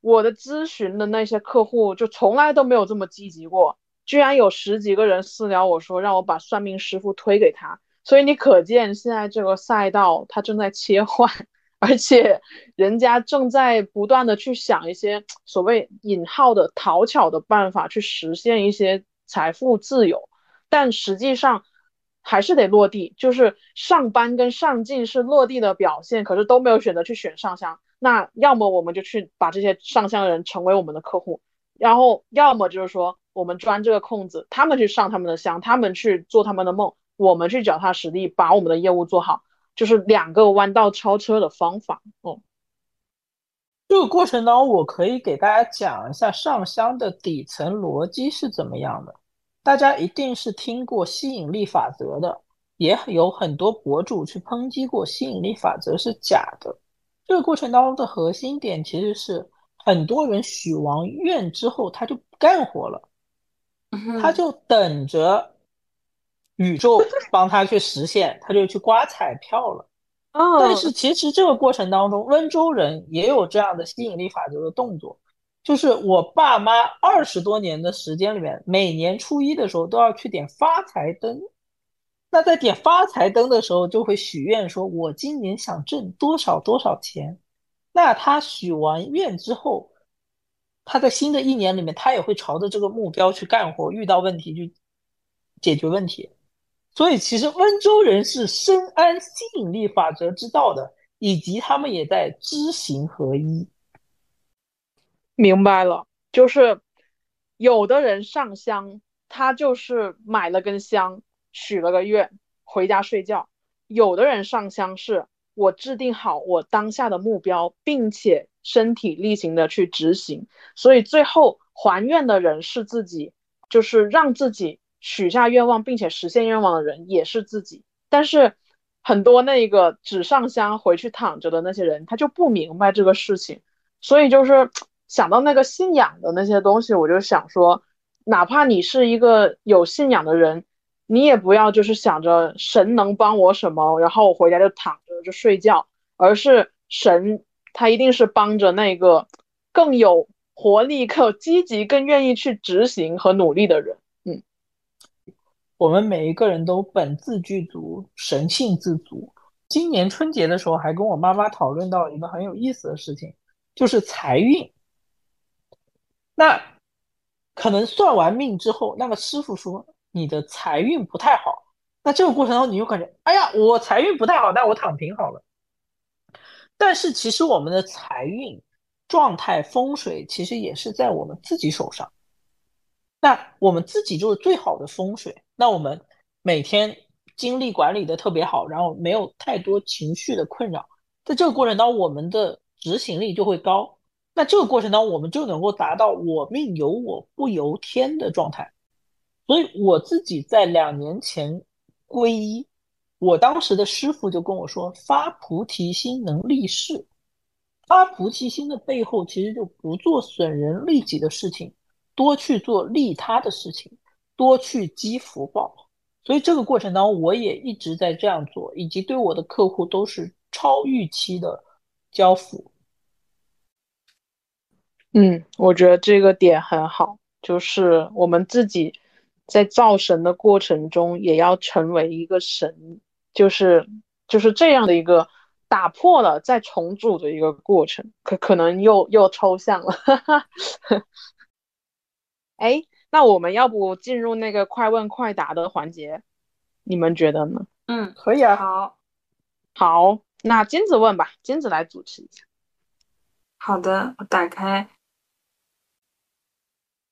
我的咨询的那些客户就从来都没有这么积极过，居然有十几个人私聊我说让我把算命师傅推给他，所以你可见现在这个赛道它正在切换，而且人家正在不断的去想一些所谓引号的讨巧的办法去实现一些财富自由，但实际上还是得落地，就是上班跟上进是落地的表现，可是都没有选择去选上香。那要么我们就去把这些上香的人成为我们的客户，然后要么就是说我们钻这个空子，他们去上他们的香，他们去做他们的梦，我们去脚踏实地把我们的业务做好，就是两个弯道超车的方法。嗯，这个过程当中我可以给大家讲一下上香的底层逻辑是怎么样的。大家一定是听过吸引力法则的，也有很多博主去抨击过吸引力法则是假的。这个过程当中的核心点其实是很多人许完愿之后他就不干活了，他就等着宇宙帮他去实现，他就去刮彩票了。但是其实这个过程当中温州人也有这样的吸引力法则的动作，就是我爸妈二十多年的时间里面，每年初一的时候都要去点发财灯。那在点发财灯的时候就会许愿说我今年想挣多少多少钱。那他许完愿之后，他在新的一年里面他也会朝着这个目标去干活，遇到问题去解决问题。所以其实温州人是深谙吸引力法则之道的，以及他们也在知行合一。明白了，就是有的人上香他就是买了根香许了个愿回家睡觉，有的人上香是我制定好我当下的目标并且身体力行的去执行，所以最后还愿的人是自己，就是让自己许下愿望并且实现愿望的人也是自己。但是很多那个只上香回去躺着的那些人他就不明白这个事情，所以就是想到那个信仰的那些东西，我就想说哪怕你是一个有信仰的人，你也不要就是想着神能帮我什么然后我回家就躺着就睡觉，而是神他一定是帮着那个更有活力更有积极更愿意去执行和努力的人。嗯，我们每一个人都本自具足神性自足。今年春节的时候还跟我妈妈讨论到一个很有意思的事情，就是财运。那可能算完命之后那个师傅说你的财运不太好，那这个过程中你就感觉哎呀我财运不太好那我躺平好了。但是其实我们的财运状态风水其实也是在我们自己手上，那我们自己就是最好的风水，那我们每天精力管理的特别好，然后没有太多情绪的困扰，在这个过程当中我们的执行力就会高，那这个过程当中我们就能够达到我命由我不由天的状态。所以我自己在两年前皈依，我当时的师父就跟我说，发菩提心能立事，发菩提心的背后其实就不做损人利己的事情，多去做利他的事情，多去积福报。所以这个过程当中我也一直在这样做，以及对我的客户都是超预期的交付。嗯，我觉得这个点很好，就是我们自己在造神的过程中也要成为一个神，就是就是这样的一个打破了再重组的一个过程。可可能又又抽象了。哎，那我们要不进入那个快问快答的环节，你们觉得呢？嗯，可以啊。好，好，那金子问吧，金子来主持一下。好的，我打开。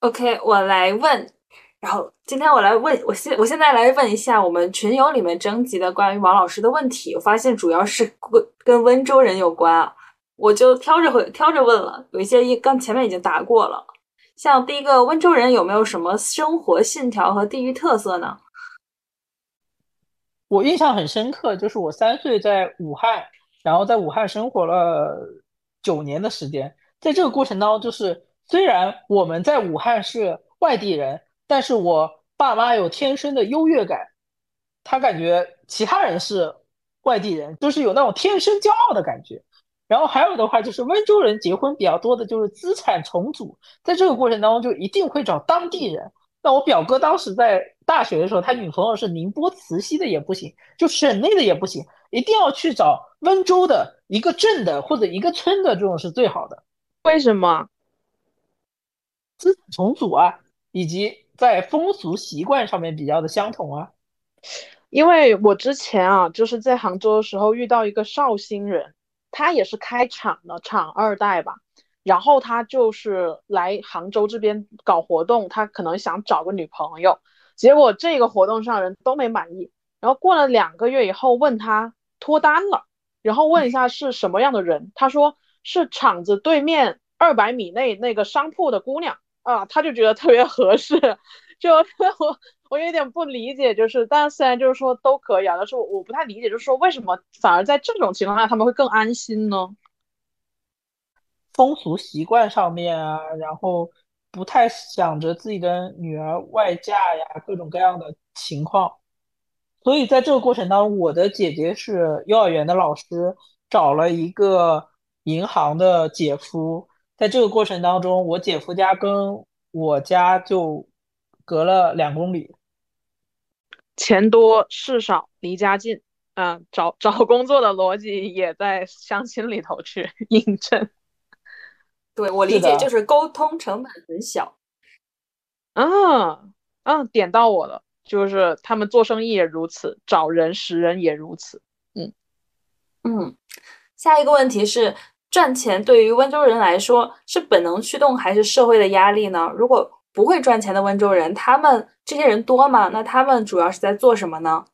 OK， 我来问。然后今天我来问，我现我现在来问一下我们群友里面征集的关于王老师的问题。我发现主要是跟温州人有关啊，我就挑着回挑着问了。有一些刚前面已经答过了。像第一个，温州人有没有什么生活信条和地域特色呢？我印象很深刻，就是我三岁在武汉，然后在武汉生活了九年的时间。在这个过程当中，就是虽然我们在武汉是外地人，但是我爸妈有天生的优越感，他感觉其他人是外地人，就是有那种天生骄傲的感觉。然后还有的话就是温州人结婚比较多的就是资产重组，在这个过程当中就一定会找当地人。那我表哥当时在大学的时候，他女朋友是宁波慈溪的也不行，就省内的也不行，一定要去找温州的一个镇的或者一个村的，这种是最好的。为什么？资产重组啊，以及在风俗习惯上面比较的相同啊。因为我之前啊就是在杭州的时候遇到一个绍兴人，他也是开厂的，厂二代吧，然后他就是来杭州这边搞活动，他可能想找个女朋友，结果这个活动上人都没满意，然后过了两个月以后问他脱单了，然后问一下是什么样的人，他说是厂子对面二百米内那个商铺的姑娘啊，他就觉得特别合适。就我我有点不理解，就是但虽然就是说都可以啊，但是我不太理解，就是说为什么反而在这种情况下他们会更安心呢？风俗习惯上面啊，然后不太想着自己的女儿外嫁呀，各种各样的情况。所以在这个过程当中，我的姐姐是幼儿园的老师，找了一个银行的姐夫，在这个过程当中我姐夫家跟我家就隔了两公里。钱多事少离家近，呃、找, 找工作的逻辑也在相亲里头去印证。对，我理解就是沟通成本很小。嗯嗯，点到我了，就是他们做生意也如此，找人识人也如此。嗯嗯，下一个问题是，赚钱对于温州人来说是本能驱动还是社会的压力呢？如果不会赚钱的温州人，他们这些人多吗？那他们主要是在做什么呢？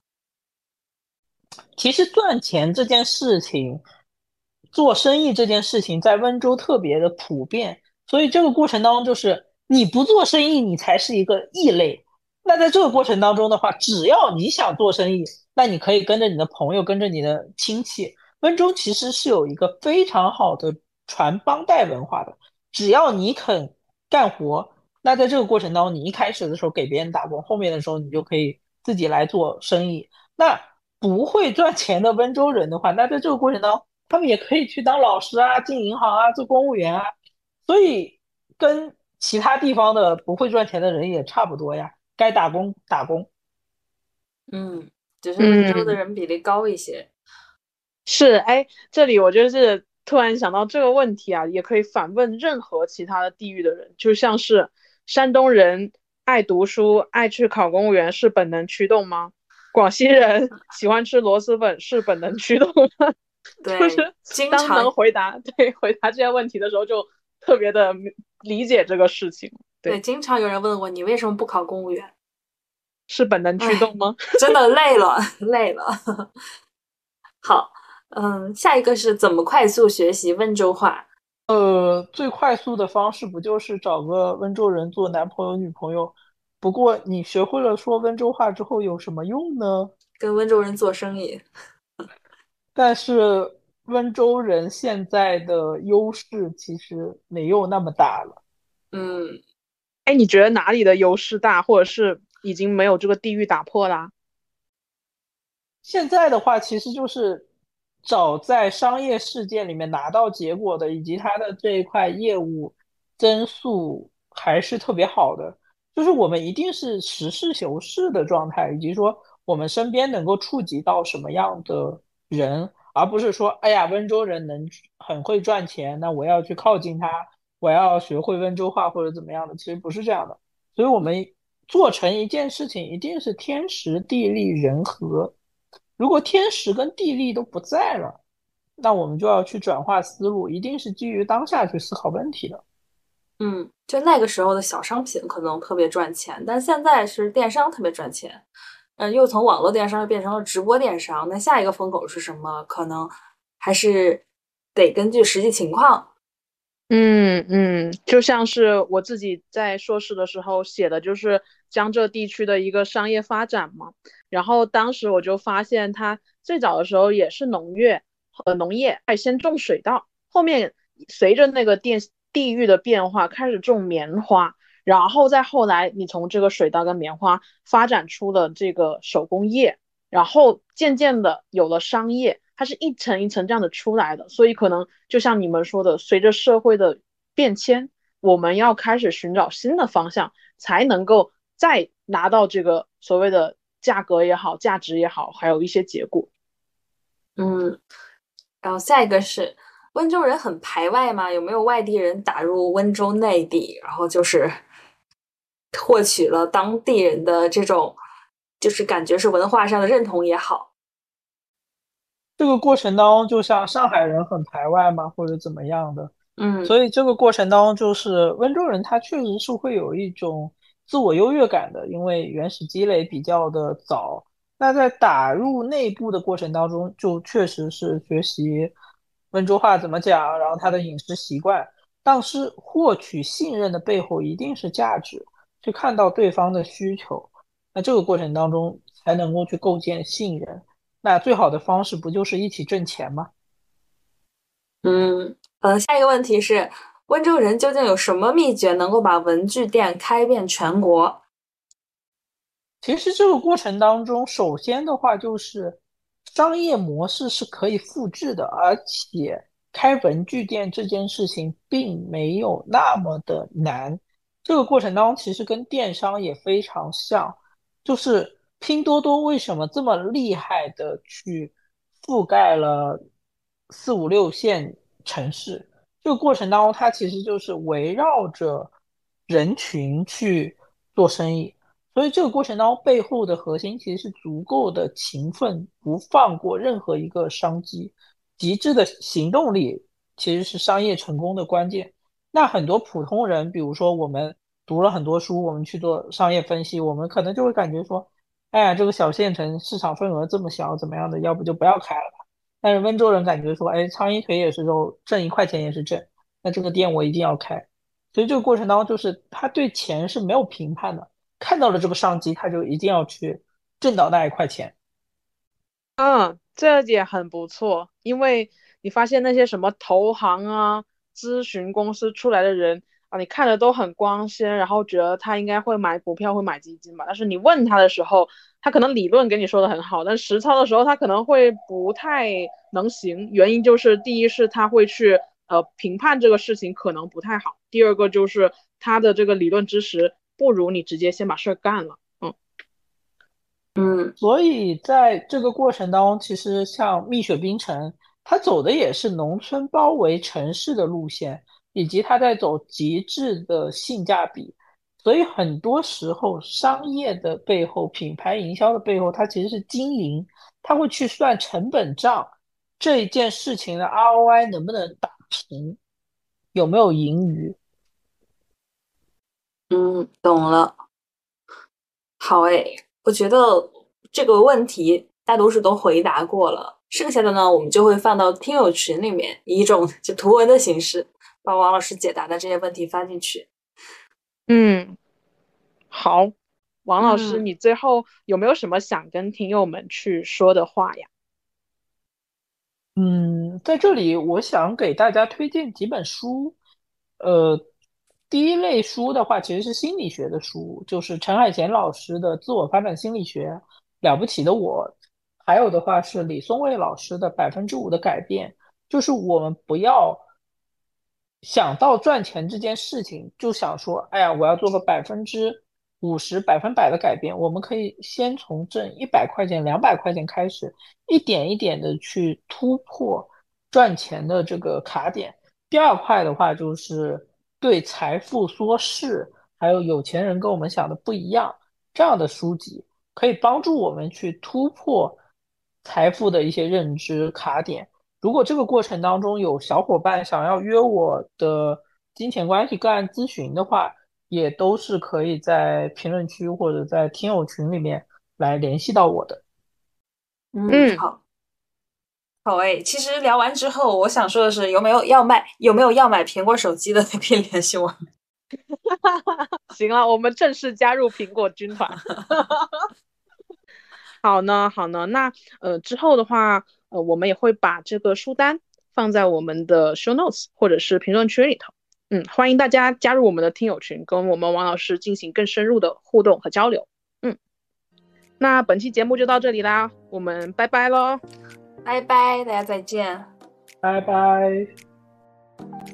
其实赚钱这件事情，做生意这件事情在温州特别的普遍，所以这个过程当中就是你不做生意你才是一个异类。那在这个过程当中的话，只要你想做生意，那你可以跟着你的朋友，跟着你的亲戚。温州其实是有一个非常好的传帮带文化的，只要你肯干活，那在这个过程当中，你一开始的时候给别人打工，后面的时候你就可以自己来做生意。那不会赚钱的温州人的话，那在这个过程当中他们也可以去当老师啊，进银行啊，做公务员啊，所以跟其他地方的不会赚钱的人也差不多呀，该打工打工。嗯，只是温州的人比例高一些。嗯，是。哎，这里我就是突然想到这个问题啊，也可以反问任何其他的地域的人，就像是山东人爱读书爱去考公务员是本能驱动吗？广西人喜欢吃螺蛳粉是本能驱动吗？对，就是当能回答对回答这些问题的时候就特别的理解这个事情。 对, 对，经常有人问我你为什么不考公务员，是本能驱动吗？真的累了累了。好，嗯，下一个是怎么快速学习温州话？呃，最快速的方式不就是找个温州人做男朋友女朋友？不过你学会了说温州话之后有什么用呢？跟温州人做生意。但是温州人现在的优势其实没有那么大了。嗯，哎，你觉得哪里的优势大，或者是已经没有这个地域打破啦？现在的话，其实就是找在商业事件里面拿到结果的，以及他的这一块业务增速还是特别好的。就是我们一定是实事求是的状态，以及说我们身边能够触及到什么样的人，而不是说，哎呀，温州人能很会赚钱，那我要去靠近他，我要学会温州话或者怎么样的，其实不是这样的。所以我们做成一件事情，一定是天时地利人和。如果天时跟地利都不在了，那我们就要去转化思路，一定是基于当下去思考问题的。嗯，就那个时候的小商品可能特别赚钱，但现在是电商特别赚钱。嗯，又从网络电商又变成了直播电商，那下一个风口是什么？可能还是得根据实际情况。嗯嗯，就像是我自己在硕士的时候写的，就是江浙地区的一个商业发展嘛。然后当时我就发现，它最早的时候也是农业，呃，农业先种水稻，后面随着那个电地域的变化，开始种棉花。然后再后来你从这个水稻跟棉花发展出了这个手工业，然后渐渐的有了商业，它是一层一层这样的出来的。所以可能就像你们说的，随着社会的变迁，我们要开始寻找新的方向，才能够再拿到这个所谓的价格也好，价值也好，还有一些结果。嗯，然后下一个是温州人很排外吗？有没有外地人打入温州内地，然后就是获取了当地人的这种，就是感觉是文化上的认同也好？这个过程当中，就像上海人很排外吗，或者怎么样的？嗯，所以这个过程当中，就是温州人他确实是会有一种自我优越感的，因为原始积累比较的早。那在打入内部的过程当中，就确实是学习温州话怎么讲，然后他的饮食习惯，但是获取信任的背后一定是价值，去看到对方的需求，那这个过程当中才能够去构建信任。那最好的方式不就是一起挣钱吗？嗯，呃，下一个问题是，温州人究竟有什么秘诀能够把文具店开遍全国？其实这个过程当中，首先的话就是商业模式是可以复制的，而且开文具店这件事情并没有那么的难。这个过程当中其实跟电商也非常像，就是拼多多为什么这么厉害的去覆盖了四五六线城市，这个过程当中它其实就是围绕着人群去做生意。所以这个过程当中背后的核心其实是足够的勤奋，不放过任何一个商机，极致的行动力其实是商业成功的关键。那很多普通人，比如说我们读了很多书，我们去做商业分析，我们可能就会感觉说，哎呀，这个小县城市场份额这么小怎么样的，要不就不要开了吧。但是温州人感觉说，哎，苍蝇腿也是肉，挣一块钱也是挣，那这个店我一定要开。所以这个过程当中就是他对钱是没有评判的，看到了这个商机，他就一定要去挣到那一块钱。嗯，这也很不错，因为你发现那些什么投行啊、咨询公司出来的人啊，你看着都很光鲜，然后觉得他应该会买股票、会买基金吧。但是你问他的时候，他可能理论给你说的很好，但实操的时候他可能会不太能行。原因就是，第一是他会去呃评判这个事情可能不太好，第二个就是他的这个理论知识不如你直接先把事儿干了。嗯嗯，所以在这个过程当中，其实像蜜雪冰城，它走的也是农村包围城市的路线，以及它在走极致的性价比。所以很多时候，商业的背后、品牌营销的背后，它其实是经营，它会去算成本账，这一件事情的 R O I 能不能打平，有没有盈余。嗯，懂了。好诶，我觉得这个问题大多数都回答过了，剩下的呢我们就会放到听友群里面，以一种就图文的形式把王老师解答的这些问题发进去。嗯，好，王老师、嗯、你最后有没有什么想跟听友们去说的话呀？嗯，在这里我想给大家推荐几本书。呃，第一类书的话其实是心理学的书，就是陈海贤老师的《自我发展心理学》《了不起的我》，还有的话是李松蔚老师的《百分之五的改变》。就是我们不要想到赚钱这件事情就想说，哎呀，我要做个百分之五十、百分百的改变。我们可以先从挣一百块钱、两百块钱开始，一点一点的去突破赚钱的这个卡点。第二块的话就是对财富缩势，还有有钱人跟我们想的不一样，这样的书籍可以帮助我们去突破财富的一些认知卡点。如果这个过程当中有小伙伴想要约我的金钱关系个案咨询的话，也都是可以在评论区或者在听友群里面来联系到我的。嗯，好好诶，其实聊完之后我想说的是，有没有要卖有没有要买苹果手机的可以联系我。行了，我们正式加入苹果军团。好呢好呢，那呃之后的话呃我们也会把这个书单放在我们的 show notes 或者是评论区里头。嗯，欢迎大家加入我们的听友群，跟我们王老师进行更深入的互动和交流。嗯，那本期节目就到这里啦，我们拜拜咯。拜拜，大家再见。拜拜。